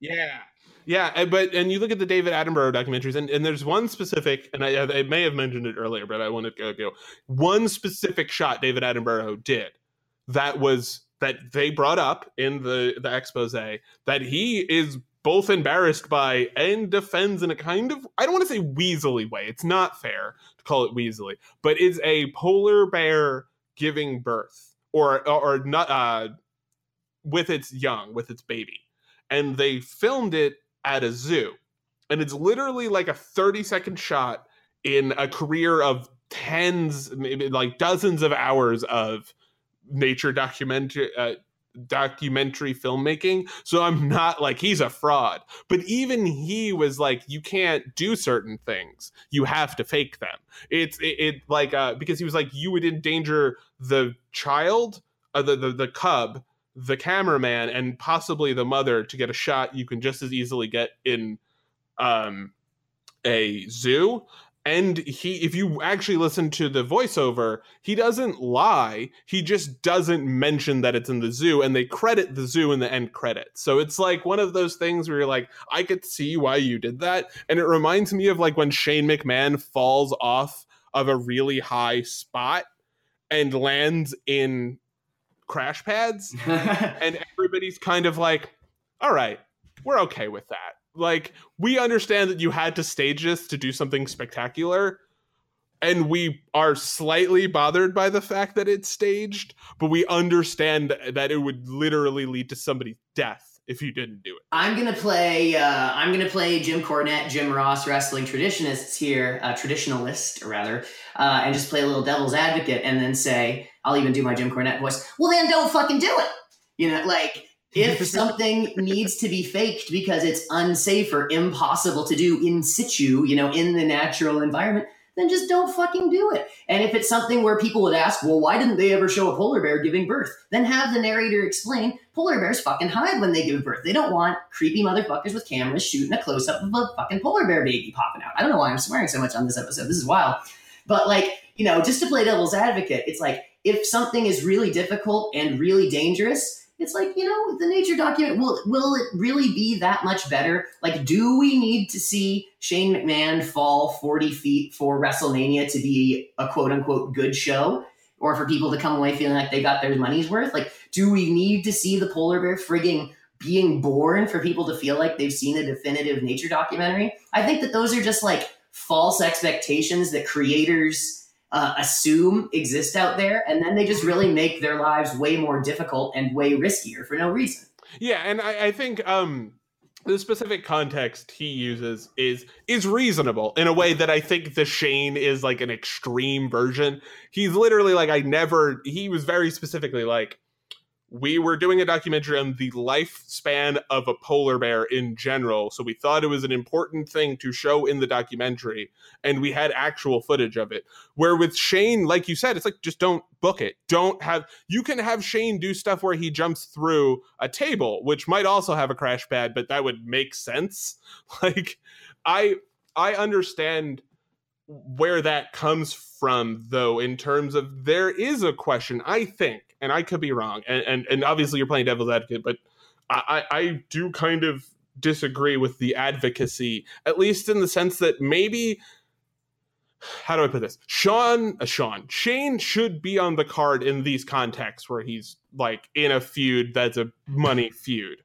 Yeah. Yeah, and you look at the David Attenborough documentaries, and there's one specific, and I may have mentioned it earlier, but I want to go one specific shot David Attenborough did that they brought up in the expose that he is both embarrassed by and defends in a kind of, I don't want to say weaselly way, it's not fair to call it weaselly, but is a polar bear giving birth or not with its young, with its baby, and they filmed it at a zoo. And it's literally like a 30-second shot in a career of tens, maybe like dozens of hours of nature documentary filmmaking. So I'm not like, he's a fraud. But even he was like, you can't do certain things. You have to fake them. It's because he was like, you would endanger the child, the cub, the cameraman, and possibly the mother to get a shot you can just as easily get in a zoo. And if you actually listen to the voiceover, he doesn't lie. He just doesn't mention that it's in the zoo, and they credit the zoo in the end credits. So it's like one of those things where you're like, I could see why you did that. And it reminds me of like when Shane McMahon falls off of a really high spot and lands in crash pads and everybody's kind of like, all right, we're okay with that, like we understand that you had to stage this to do something spectacular, and we are slightly bothered by the fact that it's staged, but we understand that it would literally lead to somebody's death if you didn't do it. I'm gonna play Jim Cornette, Jim Ross wrestling traditionists here, traditionalist rather, and just play a little devil's advocate, and then say, I'll even do my Jim Cornette voice, well then don't fucking do it. You know, like if something needs to be faked because it's unsafe or impossible to do in situ, you know, in the natural environment, then just don't fucking do it. And if it's something where people would ask, well, why didn't they ever show a polar bear giving birth? Then have the narrator explain, polar bears fucking hide when they give birth. They don't want creepy motherfuckers with cameras shooting a close-up of a fucking polar bear baby popping out. I don't know why I'm swearing so much on this episode. This is wild. But like, you know, just to play devil's advocate, it's like, if something is really difficult and really dangerous, it's like, you know, the nature document, will it really be that much better? Like, do we need to see Shane McMahon fall 40 feet for WrestleMania to be a quote unquote good show, or for people to come away feeling like they got their money's worth? Like, do we need to see the polar bear frigging being born for people to feel like they've seen a definitive nature documentary? I think that those are just like false expectations that creators assume exist out there, and then they just really make their lives way more difficult and way riskier for no reason. Yeah, and I think the specific context he uses is reasonable in a way that I think the Shane is like an extreme version. He's literally like, he was very specifically like, we were doing a documentary on the lifespan of a polar bear in general, so we thought it was an important thing to show in the documentary, and we had actual footage of it. Where with Shane, like you said, it's like, just don't book it. You can have Shane do stuff where he jumps through a table, which might also have a crash pad, but that would make sense. Like, I understand where that comes from, though, in terms of there is a question, I think, and I could be wrong, and obviously you're playing devil's advocate, but I do kind of disagree with the advocacy, at least in the sense that maybe, how do I put this? Shane should be on the card in these contexts where he's like in a feud that's a money feud.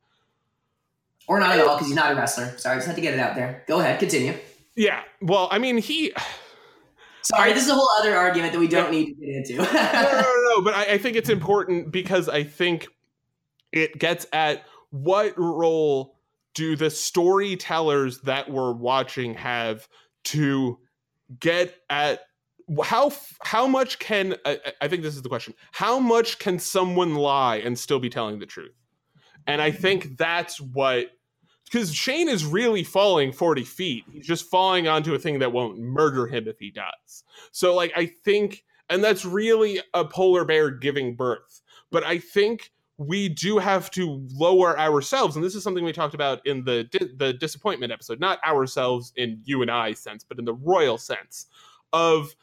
Or not at all, because he's not a wrestler. Sorry, I just had to get it out there. Go ahead, continue. Yeah, well, I mean, he... Sorry, this is a whole other argument that we don't need to get into. No, but I think it's important because I think it gets at what role do the storytellers that we're watching have to get at how much can, I think this is the question, how much can someone lie and still be telling the truth? And I think that's what, because Shane is really falling 40 feet. He's just falling onto a thing that won't murder him if he does. So like, I think, and that's really a polar bear giving birth. But I think we do have to lower ourselves. And this is something we talked about in the disappointment episode, not ourselves in you and I sense, but in the royal sense of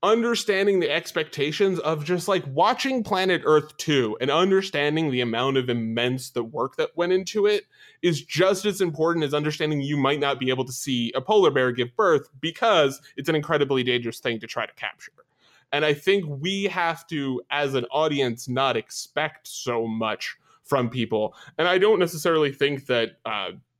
understanding the expectations of just like watching Planet Earth 2 and understanding the amount of immense the work that went into it is just as important as understanding you might not be able to see a polar bear give birth because it's an incredibly dangerous thing to try to capture. And I think we have to, as an audience, not expect so much from people. And I don't necessarily think that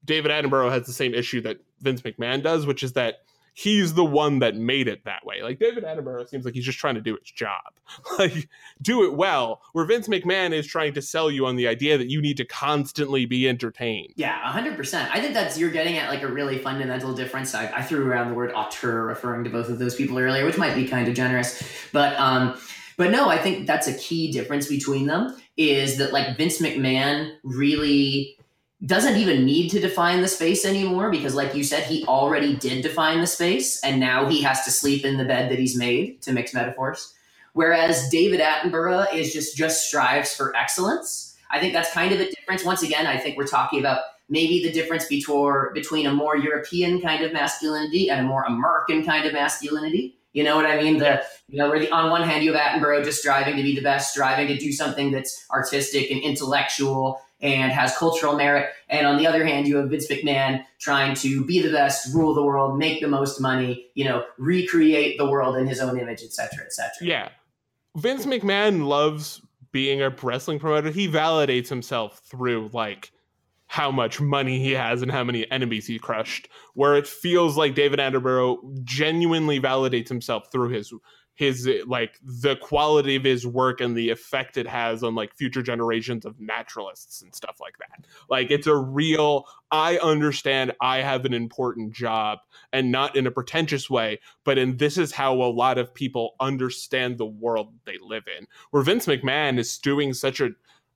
David Attenborough has the same issue that Vince McMahon does, which is that he's the one that made it that way. Like, David Attenborough seems like he's just trying to do his job. Like, do it well. Where Vince McMahon is trying to sell you on the idea that you need to constantly be entertained. Yeah, 100%. I think that's, you're getting at, like, a really fundamental difference. I threw around the word auteur referring to both of those people earlier, which might be kind of generous. But no, I think that's a key difference between them is that, like, Vince McMahon really doesn't even need to define the space anymore because, like you said, he already did define the space and now he has to sleep in the bed that he's made, to mix metaphors. Whereas David Attenborough is just strives for excellence. I think that's kind of a difference. Once again, I think we're talking about maybe the difference between a more European kind of masculinity and a more American kind of masculinity. You know what I mean? On one hand, you have Attenborough just striving to be the best, striving to do something that's artistic and intellectual and has cultural merit. And on the other hand, you have Vince McMahon trying to be the best, rule the world, make the most money, you know, recreate the world in his own image, et cetera, et cetera. Yeah. Vince McMahon loves being a wrestling promoter. He validates himself through, like, how much money he has and how many enemies he crushed, where it feels like David Attenborough genuinely validates himself through his like the quality of his work and the effect it has on like future generations of naturalists and stuff like that. Like, it's a real, I understand I have an important job, and not in a pretentious way, but in this is how a lot of people understand the world they live in. Where Vince McMahon is doing such a,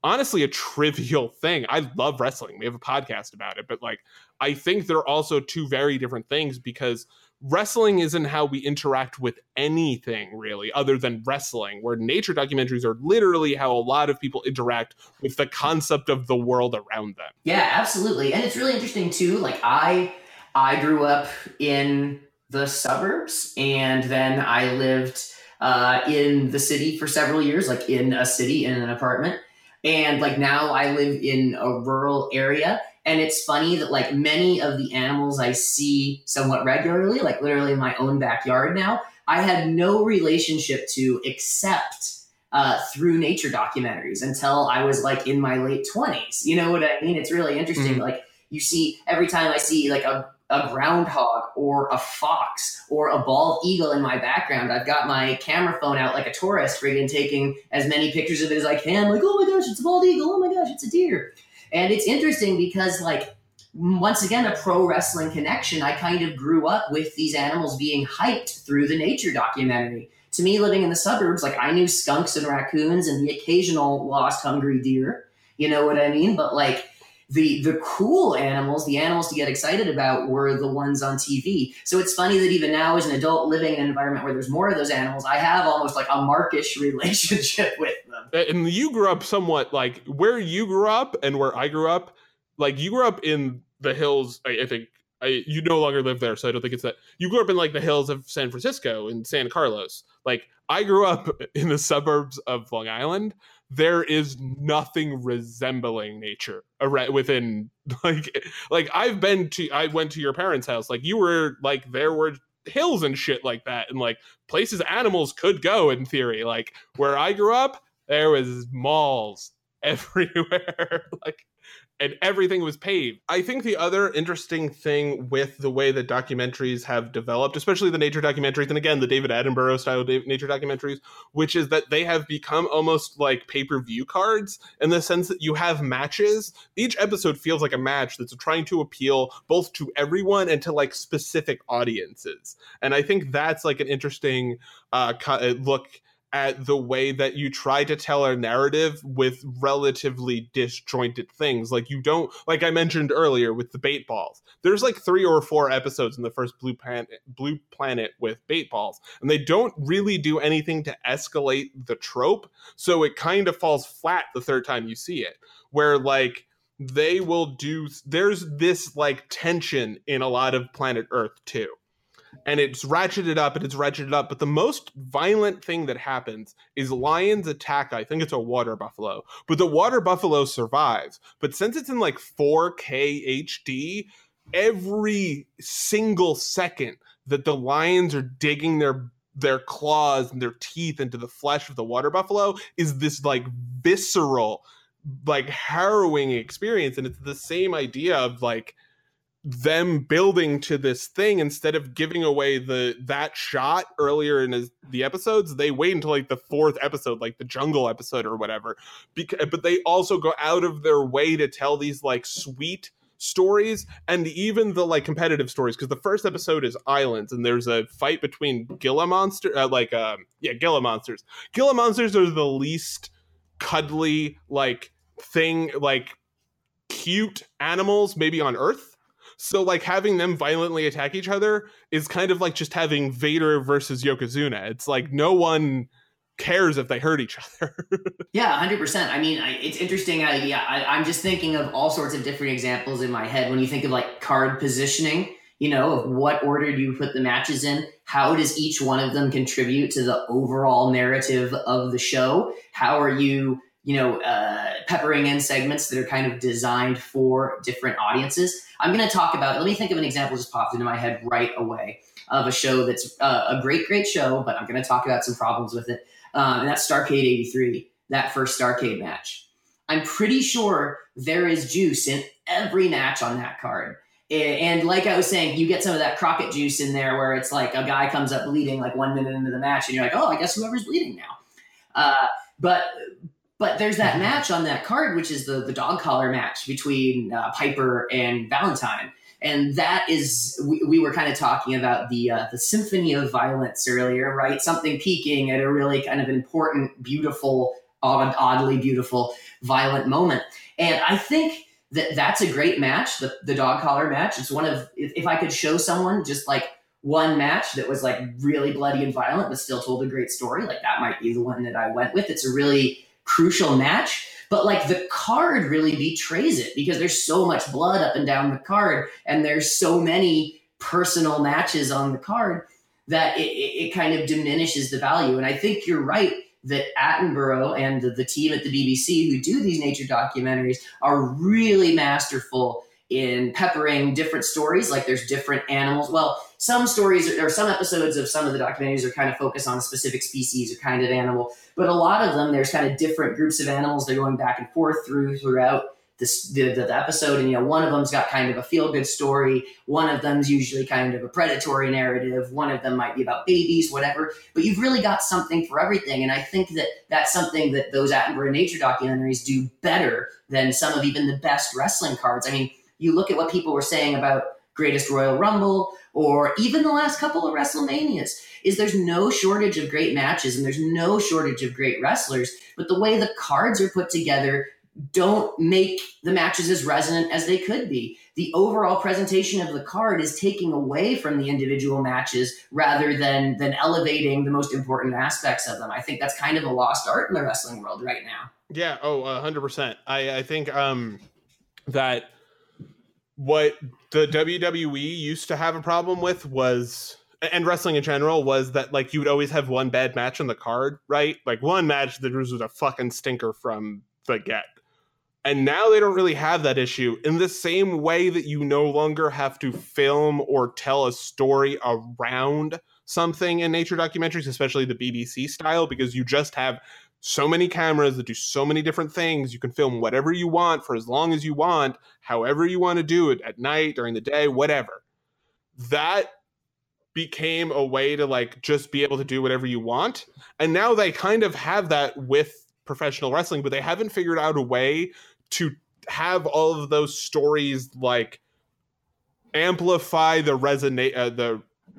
honestly, a trivial thing. I love wrestling. We have a podcast about it, but like, I think they're also two very different things because wrestling isn't how we interact with anything really other than wrestling, where nature documentaries are literally how a lot of people interact with the concept of the world around them. Yeah, absolutely. And it's really interesting too. Like, I grew up in the suburbs and then I lived in the city for several years, like in a city in an apartment. And like now I live in a rural area. And it's funny that like many of the animals I see somewhat regularly, like literally in my own backyard now, I had no relationship to except through nature documentaries until I was like in my late 20s. You know what I mean? It's really interesting. Mm-hmm. Like, you see, every time I see like a groundhog or a fox or a bald eagle in my background, I've got my camera phone out like a tourist friggin' taking as many pictures of it as I can. Like, oh my gosh, it's a bald eagle. Oh my gosh, it's a deer. And it's interesting because, like, once again, a pro wrestling connection, I kind of grew up with these animals being hyped through the nature documentary. To me, living in the suburbs, like, I knew skunks and raccoons and the occasional lost hungry deer. You know what I mean? But, like, the cool animals, the animals to get excited about were the ones on TV. So it's funny that even now as an adult living in an environment where there's more of those animals, I have almost like a Markish relationship with them. And you grew up somewhat like where you grew up and where I grew up, like you grew up in the hills, I think. You no longer live there, so I don't think it's that. You grew up in like the hills of San Francisco and San Carlos. Like, I grew up in the suburbs of Long Island. There is nothing resembling nature within like I went to your parents' house. Like, you were like, there were hills and shit like that. And like places animals could go in theory, like where I grew up, there was malls everywhere. Like, and everything was paved. I think the other interesting thing with the way that documentaries have developed, especially the nature documentaries, and again, the David Attenborough style nature documentaries, which is that they have become almost like pay-per-view cards in the sense that you have matches. Each episode feels like a match that's trying to appeal both to everyone and to like specific audiences. And I think that's like an interesting look at the way that you try to tell a narrative with relatively disjointed things. Like you don't, like I mentioned earlier with the bait balls, there's like 3 or 4 episodes in the first Blue Planet with bait balls, and they don't really do anything to escalate the trope. So it kind of falls flat the third time you see it, where like they will do, there's this like tension in a lot of Planet Earth too. And it's ratcheted up and it's ratcheted up. But the most violent thing that happens is lions attack, I think it's a water buffalo. But the water buffalo survives. But since it's in like 4K HD, every single second that the lions are digging their claws and their teeth into the flesh of the water buffalo is this like visceral, like harrowing experience. And it's the same idea of like them building to this thing instead of giving away that shot earlier in the episodes. They wait until like the 4th episode, like the jungle episode or whatever, but they also go out of their way to tell these like sweet stories and even the like competitive stories, because the first episode is islands and there's a fight between Gila monsters. Gila monsters are the least cuddly like thing, like cute animals maybe on Earth. So, like, having them violently attack each other is kind of like just having Vader versus Yokozuna. It's like no one cares if they hurt each other. Yeah, 100%. I mean, it's interesting. I'm just thinking of all sorts of different examples in my head when you think of, like, card positioning, you know, of what order do you put the matches in? How does each one of them contribute to the overall narrative of the show? How are you, you know, peppering in segments that are kind of designed for different audiences? I'm going to talk about, let me think of an example just popped into my head right away of a show that's a great, great show, but I'm going to talk about some problems with it. And that's Starrcade 83, that first Starrcade match. I'm pretty sure there is juice in every match on that card. And like I was saying, you get some of that Crockett juice in there where it's like a guy comes up bleeding like 1 minute into the match and you're like, oh, I guess whoever's bleeding now. But there's that match on that card, which is the dog collar match between Piper and Valentine. And that is, we were kind of talking about the symphony of violence earlier, right? Something peaking at a really kind of important, beautiful, oddly beautiful, violent moment. And I think that's a great match, the dog collar match. It's one of, if I could show someone just like one match that was like really bloody and violent, but still told a great story, like that might be the one that I went with. It's a really crucial match, but like the card really betrays it because there's so much blood up and down the card and there's so many personal matches on the card that it kind of diminishes the value. And I think you're right that Attenborough and the team at the BBC who do these nature documentaries are really masterful in peppering different stories. Like there's different animals. Well, some stories or some episodes of some of the documentaries are kind of focused on a specific species or kind of animal, but a lot of them, there's kind of different groups of animals. They're going back and forth throughout the episode. And, you know, one of them's got kind of a feel good story. One of them's usually kind of a predatory narrative. One of them might be about babies, whatever, but you've really got something for everything. And I think that that's something that those Attenborough nature documentaries do better than some of even the best wrestling cards. I mean, you look at what people were saying about Greatest Royal Rumble or even the last couple of WrestleManias is there's no shortage of great matches and there's no shortage of great wrestlers, but the way the cards are put together don't make the matches as resonant as they could be. The overall presentation of the card is taking away from the individual matches rather than elevating the most important aspects of them. I think that's kind of a lost art in the wrestling world right now. Yeah. Oh, 100%. I think that what the WWE used to have a problem with was, and wrestling in general, was that like you would always have one bad match on the card, right? Like one match that was a fucking stinker from the get. And now they don't really have that issue in the same way that you no longer have to film or tell a story around something in nature documentaries, especially the BBC style, because you just have so many cameras that do so many different things. You can film whatever you want for as long as you want, however you want to do it, at night, during the day, whatever. That became a way to like just be able to do whatever you want. And now they kind of have that with professional wrestling, but they haven't figured out a way to have all of those stories like amplify the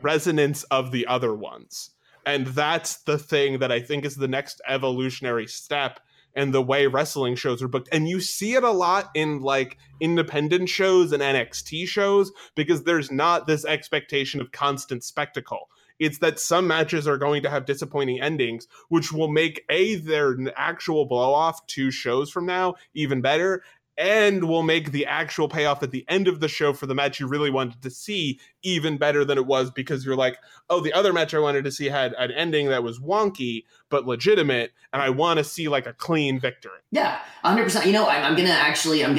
resonance of the other ones. And that's the thing that I think is the next evolutionary step in the way wrestling shows are booked. And you see it a lot in like independent shows and NXT shows, because there's not this expectation of constant spectacle. It's that some matches are going to have disappointing endings, which will make their actual blow off 2 shows from now even better, and will make the actual payoff at the end of the show for the match you really wanted to see even better than it was, because you're like, oh, the other match I wanted to see had an ending that was wonky but legitimate, and I want to see like a clean victory. Yeah, 100%. You know, I'm going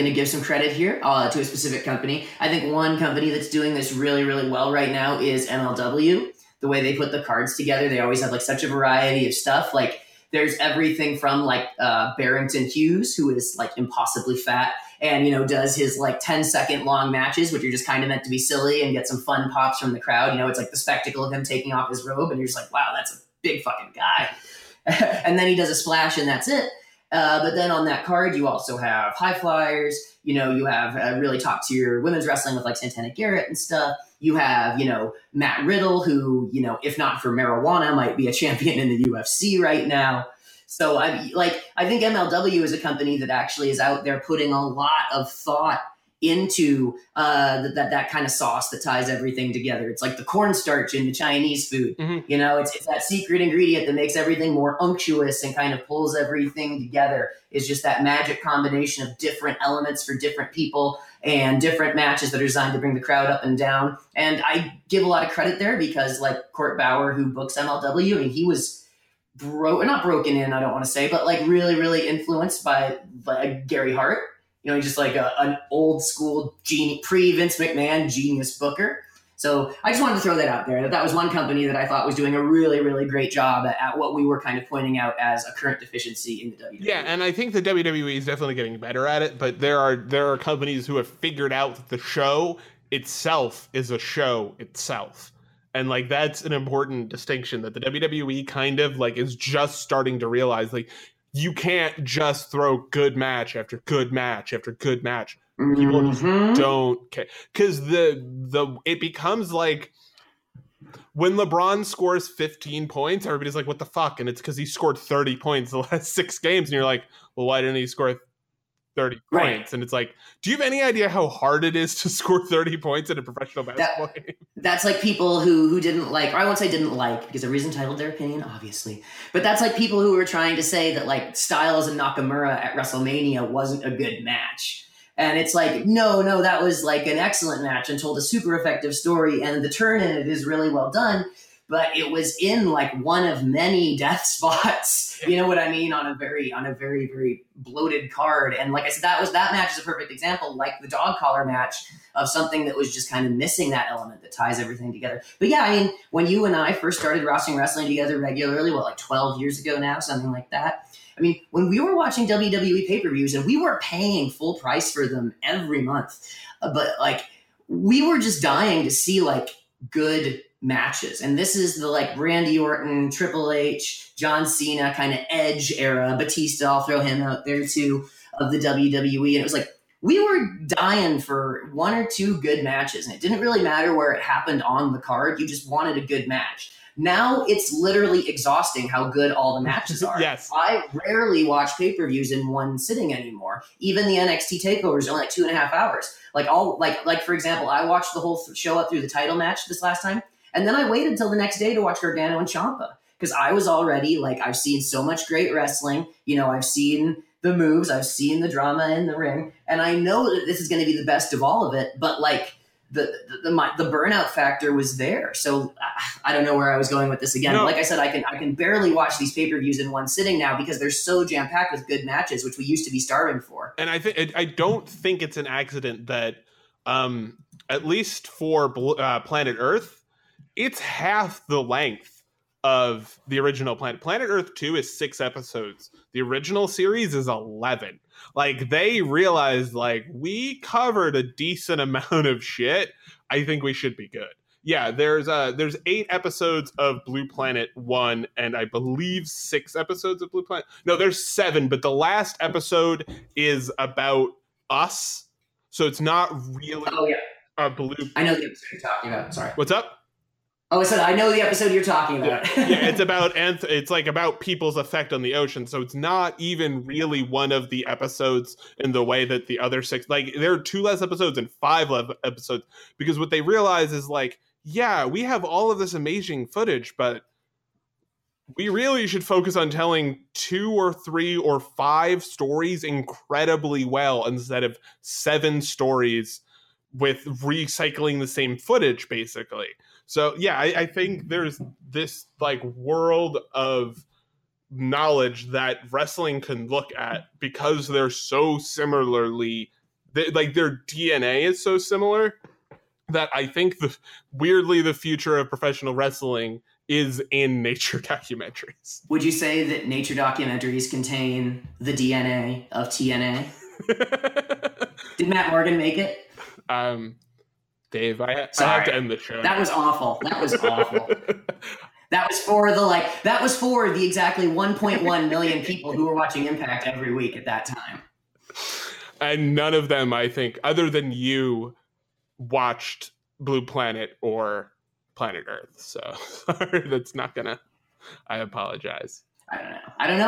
to give some credit here to a specific company. I think one company that's doing this really, really well right now is MLW. The way they put the cards together, they always have like such a variety of stuff. Like, there's everything from like Barrington Hughes, who is like impossibly fat and, you know, does his like 10-second long matches, which are just kind of meant to be silly and get some fun pops from the crowd. You know, it's like the spectacle of him taking off his robe and you're just like, wow, that's a big fucking guy. And then he does a splash and that's it. But then on that card, you also have high flyers. You know, you have really top tier women's wrestling with like Santana Garrett and stuff. You have, you know, Matt Riddle, who, you know, if not for marijuana, might be a champion in the UFC right now. So I think MLW is a company that actually is out there putting a lot of thought into that kind of sauce that ties everything together. It's like the cornstarch in the Chinese food. Mm-hmm. You know, it's that secret ingredient that makes everything more unctuous and kind of pulls everything together. It's just that magic combination of different elements for different people and different matches that are designed to bring the crowd up and down. And I give a lot of credit there because like Court Bauer, who books MLW, I mean, he was like really, really influenced by like Gary Hart. You know, he's just like an old school genie, pre-Vince McMahon genius booker. So I just wanted to throw that out there. That was one company that I thought was doing a really, really great job at what we were kind of pointing out as a current deficiency in the WWE. Yeah, and I think the WWE is definitely getting better at it, but there are companies who have figured out that the show itself is a show itself. And like, that's an important distinction that the WWE kind of like is just starting to realize. Like, you can't just throw good match after good match after good match. People just don't care. Because it becomes like when LeBron scores 15 points, everybody's like, what the fuck? And it's because he scored 30 points the last 6 games. And you're like, well, why didn't he score 30 points? And it's like, do you have any idea how hard it is to score 30 points in a professional basketball game? That's like people who didn't like, or I won't say didn't like, because everybody's entitled their opinion, obviously. But that's like people who were trying to say that like Styles and Nakamura at WrestleMania wasn't a good match. And it's like, no, that was like an excellent match and told a super effective story. And the turn in it is really well done. But it was in like one of many death spots, you know what I mean, on a very, very bloated card. And like I said, that match is a perfect example, like the dog collar match, of something that was just kind of missing that element that ties everything together. But yeah, I mean, when you and I first started wrestling together regularly, like 12 years ago now, something like that. I mean, when we were watching WWE pay-per-views and we were paying full price for them every month, but like we were just dying to see like good matches. And this is the like Randy Orton, Triple H, John Cena kind of edge era. Batista, I'll throw him out there too, of the WWE. And it was like, we were dying for 1 or 2 good matches. And it didn't really matter where it happened on the card. You just wanted a good match. Now it's literally exhausting how good all the matches are. Yes. I rarely watch pay-per-views in one sitting anymore. Even the NXT takeovers are only like 2.5 hours. Like for example, I watched the whole show up through the title match this last time. And then I waited until the next day to watch Gargano and Ciampa, because I was already like, I've seen so much great wrestling. You know, I've seen the moves, I've seen the drama in the ring, and I know that this is going to be the best of all of it. But like the burnout factor was there. So I don't know where I was going with this again. No. Like I said, I can barely watch these pay-per-views in one sitting now because they're so jam-packed with good matches, which we used to be starving for. And I don't think it's an accident that at least for Planet Earth, it's half the length of the original Planet. Planet Earth 2 is 6 episodes. The original series is 11. Like, they realized, like, we covered a decent amount of shit. I think we should be good. Yeah, there's 8 episodes of Blue Planet 1, and I believe 6 episodes of Blue Planet. No, there's 7, but the last episode is about us, so it's not really a Blue Planet. I know the episode you're talking about. Sorry. What's up? Oh, so I know the episode you're talking about. Yeah, it's about it's like about people's effect on the ocean. So it's not even really one of the episodes in the way that the other 6. Like, there are 2 less episodes and 5 less episodes, because what they realize is, like, yeah, we have all of this amazing footage, but we really should focus on telling 2 or 3 or 5 stories incredibly well instead of 7 stories with recycling the same footage, basically. So, yeah, I think there's this, like, world of knowledge that wrestling can look at because they're so similarly, like, their DNA is so similar that I think, weirdly, the future of professional wrestling is in nature documentaries. Would you say that nature documentaries contain the DNA of TNA? Did Matt Morgan make it? Dave, I have to end the show. That was awful. That was for the exactly 1.1 million people who were watching Impact every week at that time. And none of them, I think, other than you, watched Blue Planet or Planet Earth. So sorry, that's not gonna. I apologize. I don't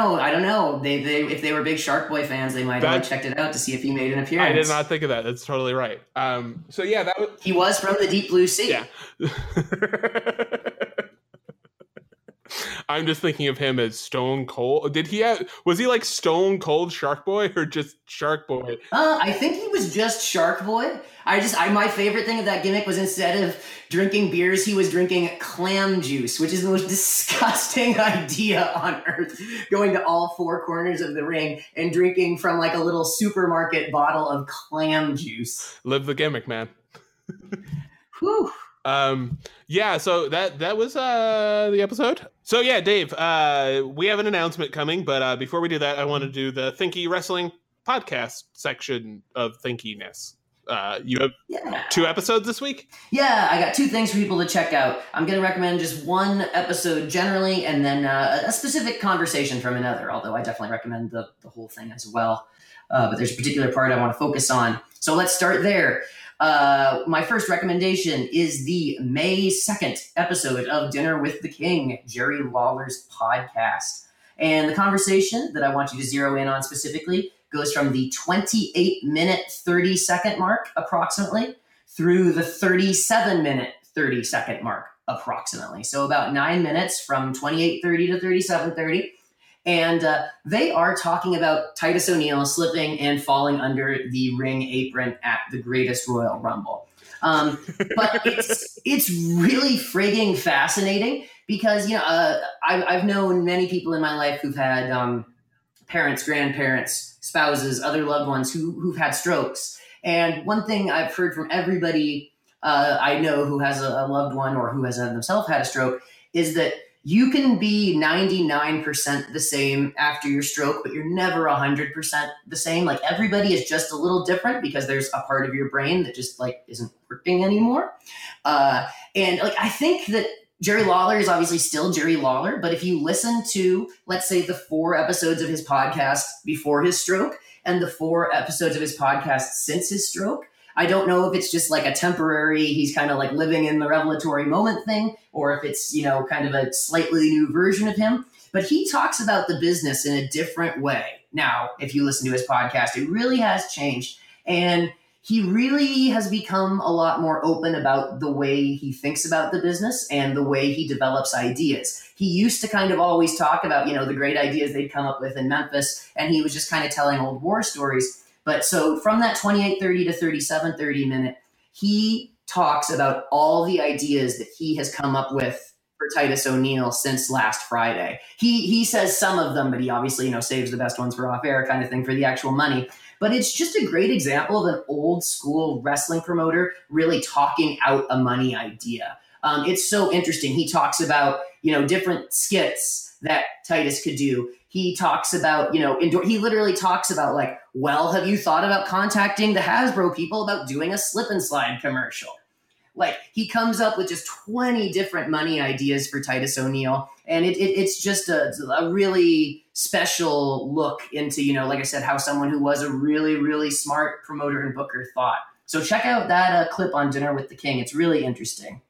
know. They if they were big Shark Boy fans, they might have checked it out to see if he made an appearance. I did not think of that. That's totally right. So yeah, that was... He was from the Deep Blue Sea. Yeah. I'm just thinking of him as Stone Cold. Was he like Stone Cold Shark Boy or just Shark Boy? I think he was just Shark Boy. My favorite thing of that gimmick was, instead of drinking beers, he was drinking clam juice, which is the most disgusting idea on earth. Going to all 4 corners of the ring and drinking from, like, a little supermarket bottle of clam juice. Live the gimmick, man. Whew. Yeah, so that was the episode. So yeah, Dave, we have an announcement coming, but before we do that, I want to do the Thinky Wrestling podcast section of Thinkiness. You have 2 episodes this week? Yeah, I got 2 things for people to check out. I'm going to recommend just one episode generally, and then a specific conversation from another, although I definitely recommend the whole thing as well. But there's a particular part I want to focus on. So let's start there. My first recommendation is the May 2nd episode of Dinner with the King, Jerry Lawler's podcast. And the conversation that I want you to zero in on specifically goes from the 28-minute, 30-second mark, approximately, through the 37-minute, 30-second mark, approximately. So about 9 minutes from 28:30 to 37:30. And they are talking about Titus O'Neil slipping and falling under the ring apron at the Greatest Royal Rumble. But it's really frigging fascinating because, you know, I've known many people in my life who've had parents, grandparents, spouses, other loved ones who've had strokes. And one thing I've heard from everybody I know who has a loved one or who has themselves had a stroke is that you can be 99% the same after your stroke, but you're never 100% the same. Like, everybody is just a little different because there's a part of your brain that just, like, isn't working anymore. And, like, I think that Jerry Lawler is obviously still Jerry Lawler, but if you listen to, let's say, the 4 episodes of his podcast before his stroke and the 4 episodes of his podcast since his stroke, I don't know if it's just like a temporary, he's kind of like living in the revelatory moment thing, or if it's, you know, kind of a slightly new version of him. But he talks about the business in a different way now. If you listen to his podcast, it really has changed. And he really has become a lot more open about the way he thinks about the business and the way he develops ideas. He used to kind of always talk about, you know, the great ideas they'd come up with in Memphis, and he was just kind of telling old war stories. But so from that 28:30 to 37:30 minute, he talks about all the ideas that he has come up with for Titus O'Neil since last Friday. He says some of them, but he obviously, you know, saves the best ones for off air kind of thing for the actual money. But it's just a great example of an old school wrestling promoter really talking out a money idea. It's so interesting. He talks about, you know, different skits that Titus could do. He talks about, you know, he literally talks about like, well, have you thought about contacting the Hasbro people about doing a slip and slide commercial? Like, he comes up with just 20 different money ideas for Titus O'Neil. And it's just a really special look into, you know, like I said, how someone who was a really, really smart promoter and booker thought. So check out that clip on Dinner with the King. It's really interesting.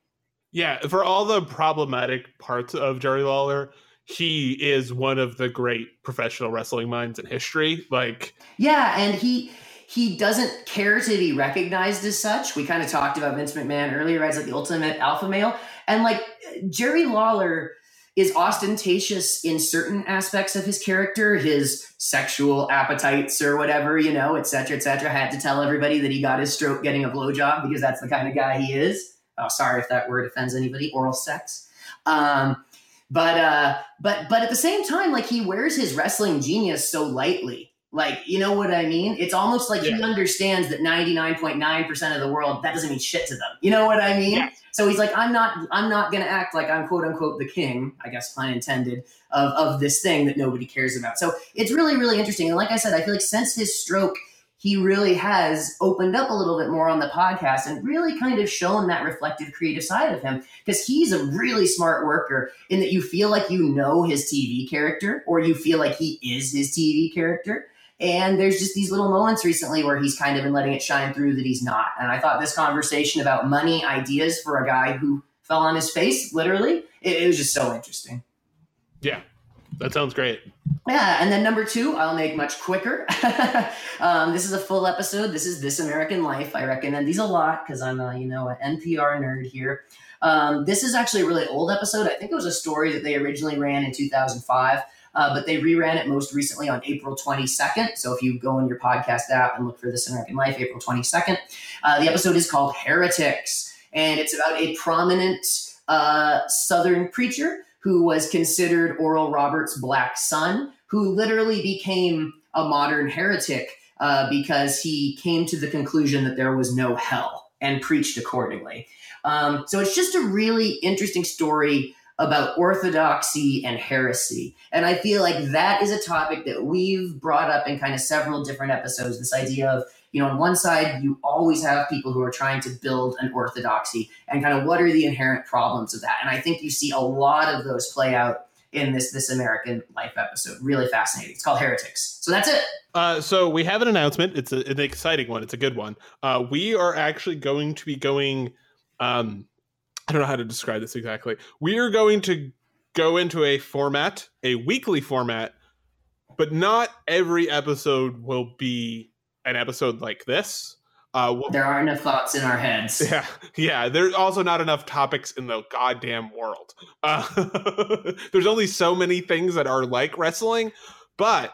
Yeah, for all the problematic parts of Jerry Lawler, he is one of the great professional wrestling minds in history. Like, yeah, and he doesn't care to be recognized as such. We kind of talked about Vince McMahon earlier as like the ultimate alpha male. And like Jerry Lawler is ostentatious in certain aspects of his character, his sexual appetites or whatever, you know, et cetera, et cetera. I had to tell everybody that he got his stroke getting a blowjob because that's the kind of guy he is. Oh, sorry if that word offends anybody, oral sex. But at the same time, like, he wears his wrestling genius so lightly. Like, you know what I mean? It's almost like he understands that 99.9% of the world, that doesn't mean shit to them. You know what I mean? Yeah. So he's like, I'm not going to act like I'm quote unquote the king, I guess, pun intended, of this thing that nobody cares about. So it's really, really interesting. And like I said, I feel like since his stroke, he really has opened up a little bit more on the podcast and really kind of shown that reflective creative side of him, because he's a really smart worker in that you feel like you know his TV character, or you feel like he is his TV character. And there's just these little moments recently where he's kind of been letting it shine through that he's not. And I thought this conversation about money ideas for a guy who fell on his face, literally, it was just so interesting. Yeah, that sounds great. Yeah, and then number two, I'll make much quicker. This is a full episode. This is This American Life. I recommend these a lot because I'm an NPR nerd here. This is actually a really old episode. I think it was a story that they originally ran in 2005. But they reran it most recently on April 22nd. So if you go in your podcast app and look for This American Life, April 22nd, the episode is called Heretics. And it's about a prominent Southern preacher who was considered Oral Roberts' black son, who literally became a modern heretic because he came to the conclusion that there was no hell and preached accordingly. So it's just a really interesting story about orthodoxy and heresy. And I feel like that is a topic that we've brought up in kind of several different episodes, this idea of, you know, on one side, you always have people who are trying to build an orthodoxy and kind of what are the inherent problems of that. And I think you see a lot of those play out in this American Life episode. Really fascinating. It's called Heretics. So that's it. So we have an announcement. It's an exciting one. It's a good one. We are actually going to be going... I don't know how to describe this exactly. We are going to go into a weekly format, but not every episode will be an episode like this. There are enough thoughts in our heads. Yeah. There's also not enough topics in the goddamn world. There's only so many things that are like wrestling, but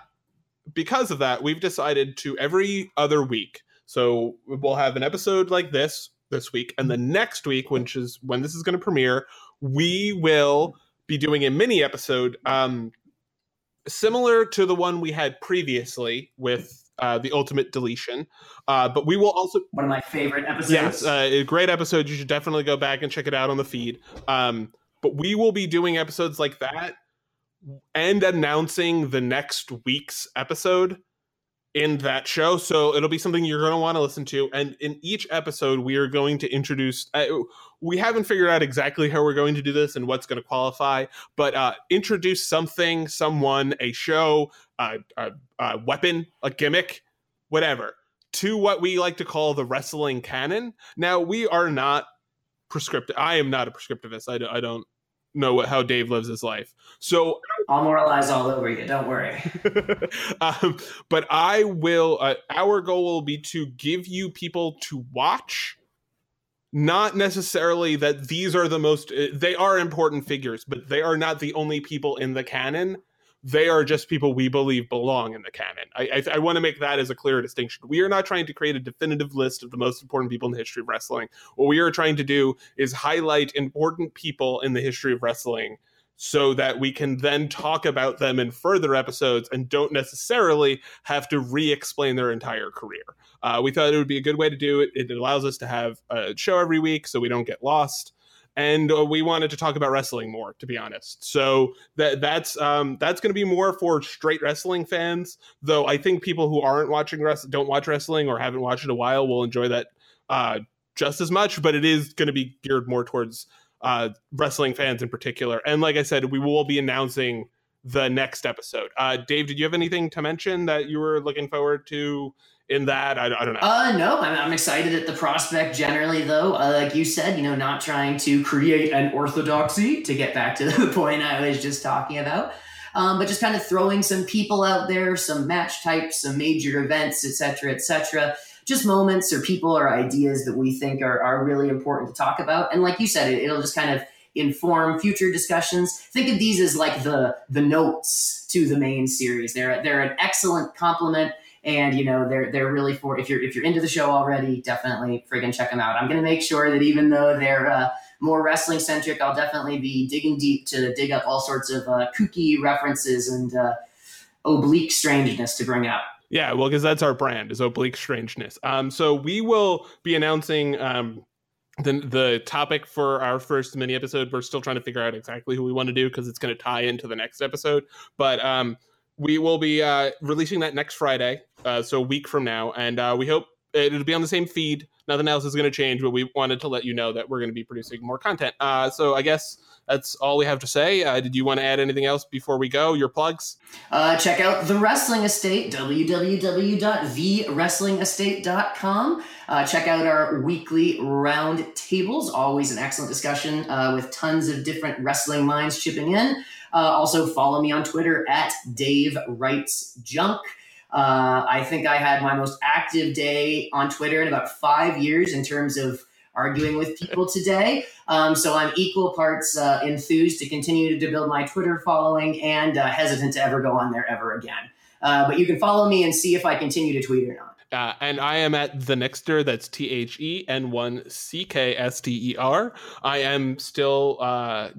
because of that, we've decided to every other week. So we'll have an episode like this week, and the next week, which is when this is going to premiere, we will be doing a mini episode similar to the one we had previously with the Ultimate Deletion, but we will also, one of my favorite episodes, a great episode, you should definitely go back and check it out on the feed, but we will be doing episodes like that and announcing the next week's episode in that show. So it'll be something you're going to want to listen to. And in each episode, we are going to introduce, we haven't figured out exactly how we're going to do this and what's going to qualify, but introduce something, someone, a show, a weapon, a gimmick, whatever, to what we like to call the wrestling canon. Now, we are not prescriptive. I am not a prescriptivist. I don't know how Dave lives his life. So I'll moralize all over you. Don't worry. But I will, our goal will be to give you people to watch. Not necessarily that these are the most, they are important figures, but they are not the only people in the canon. They are just people we believe belong in the canon. I want to make that as a clear distinction. We are not trying to create a definitive list of the most important people in the history of wrestling. What we are trying to do is highlight important people in the history of wrestling so that we can then talk about them in further episodes and don't necessarily have to re-explain their entire career. We thought it would be a good way to do it. It allows us to have a show every week so we don't get lost. and we wanted to talk about wrestling more, to be honest. So that's going to be more for straight wrestling fans, though I think people who aren't watching don't watch wrestling or haven't watched it a while will enjoy that just as much, but it is going to be geared more towards wrestling fans in particular. And like I said, we will be announcing the next episode. Dave, did you have anything to mention that you were looking forward to in that? I don't know. No, I'm excited at the prospect generally, though. Like you said, you know, not trying to create an orthodoxy, to get back to the point I was just talking about, but just kind of throwing some people out there, some match types, some major events, etc., etc., just moments or people or ideas that we think are really important to talk about. And like you said, it'll just kind of inform future discussions. Think of these as like the notes to the main series. They're an excellent complement, and you know they're really for if you're into the show already, definitely friggin' check them out. I'm gonna make sure that even though they're more wrestling centric, I'll definitely be digging deep to dig up all sorts of kooky references and oblique strangeness to bring up. Yeah, well, because that's our brand, is oblique strangeness. So we will be announcing the topic for our first mini episode. We're still trying to figure out exactly who we want to do, because it's going to tie into the next episode. But we will be releasing that next Friday, so a week from now. And we hope it'll be on the same feed. Nothing else is going to change, but we wanted to let you know that we're going to be producing more content. So I guess that's all we have to say. Did you want to add anything else before we go? Your plugs? Check out The Wrestling Estate, www.thewrestlingestate.com. Check out our weekly round tables. Always an excellent discussion with tons of different wrestling minds chipping in. Also, follow me on Twitter at Dave Writes Junk. I think I had my most active day on Twitter in about 5 years in terms of arguing with people today. So I'm equal parts enthused to continue to build my Twitter following and hesitant to ever go on there ever again. But you can follow me and see if I continue to tweet or not. And I am at The Nixter. That's TheNixter. I am still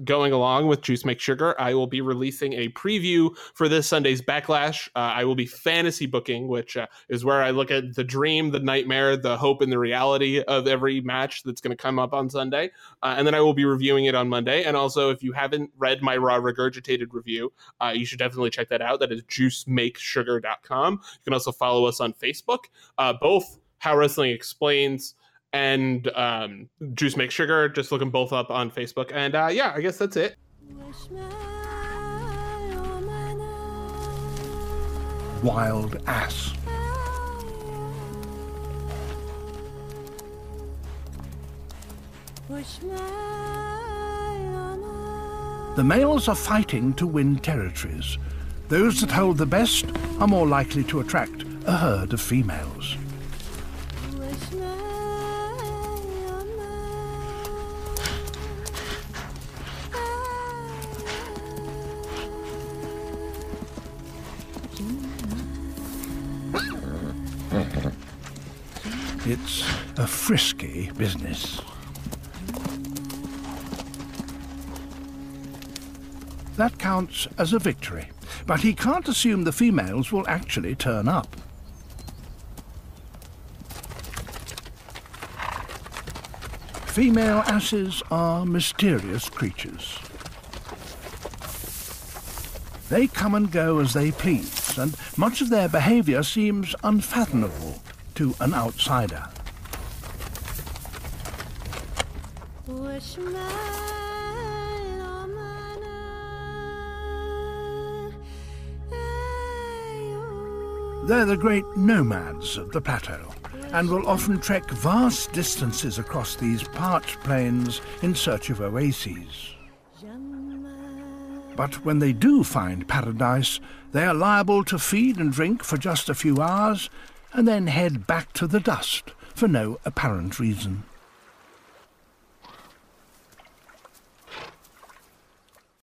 going along with Juice Make Sugar. I will be releasing a preview for this Sunday's Backlash. I will be fantasy booking, which is where I look at the dream, the nightmare, the hope, and the reality of every match that's going to come up on Sunday. And then I will be reviewing it on Monday. And also, if you haven't read my raw regurgitated review, you should definitely check that out. That is juicemakessugar.com. You can also follow us on Facebook. Both How Wrestling Explains and Juice Make Sugar. Just look them both up on Facebook. And yeah, I guess that's it. Wild ass. The males are fighting to win territories. Those that hold the best are more likely to attract a herd of females. It's a frisky business. That counts as a victory, but he can't assume the females will actually turn up. Female asses are mysterious creatures. They come and go as they please, and much of their behaviour seems unfathomable to an outsider. They're the great nomads of the plateau, and will often trek vast distances across these parched plains in search of oases. But when they do find paradise, they are liable to feed and drink for just a few hours, and then head back to the dust for no apparent reason.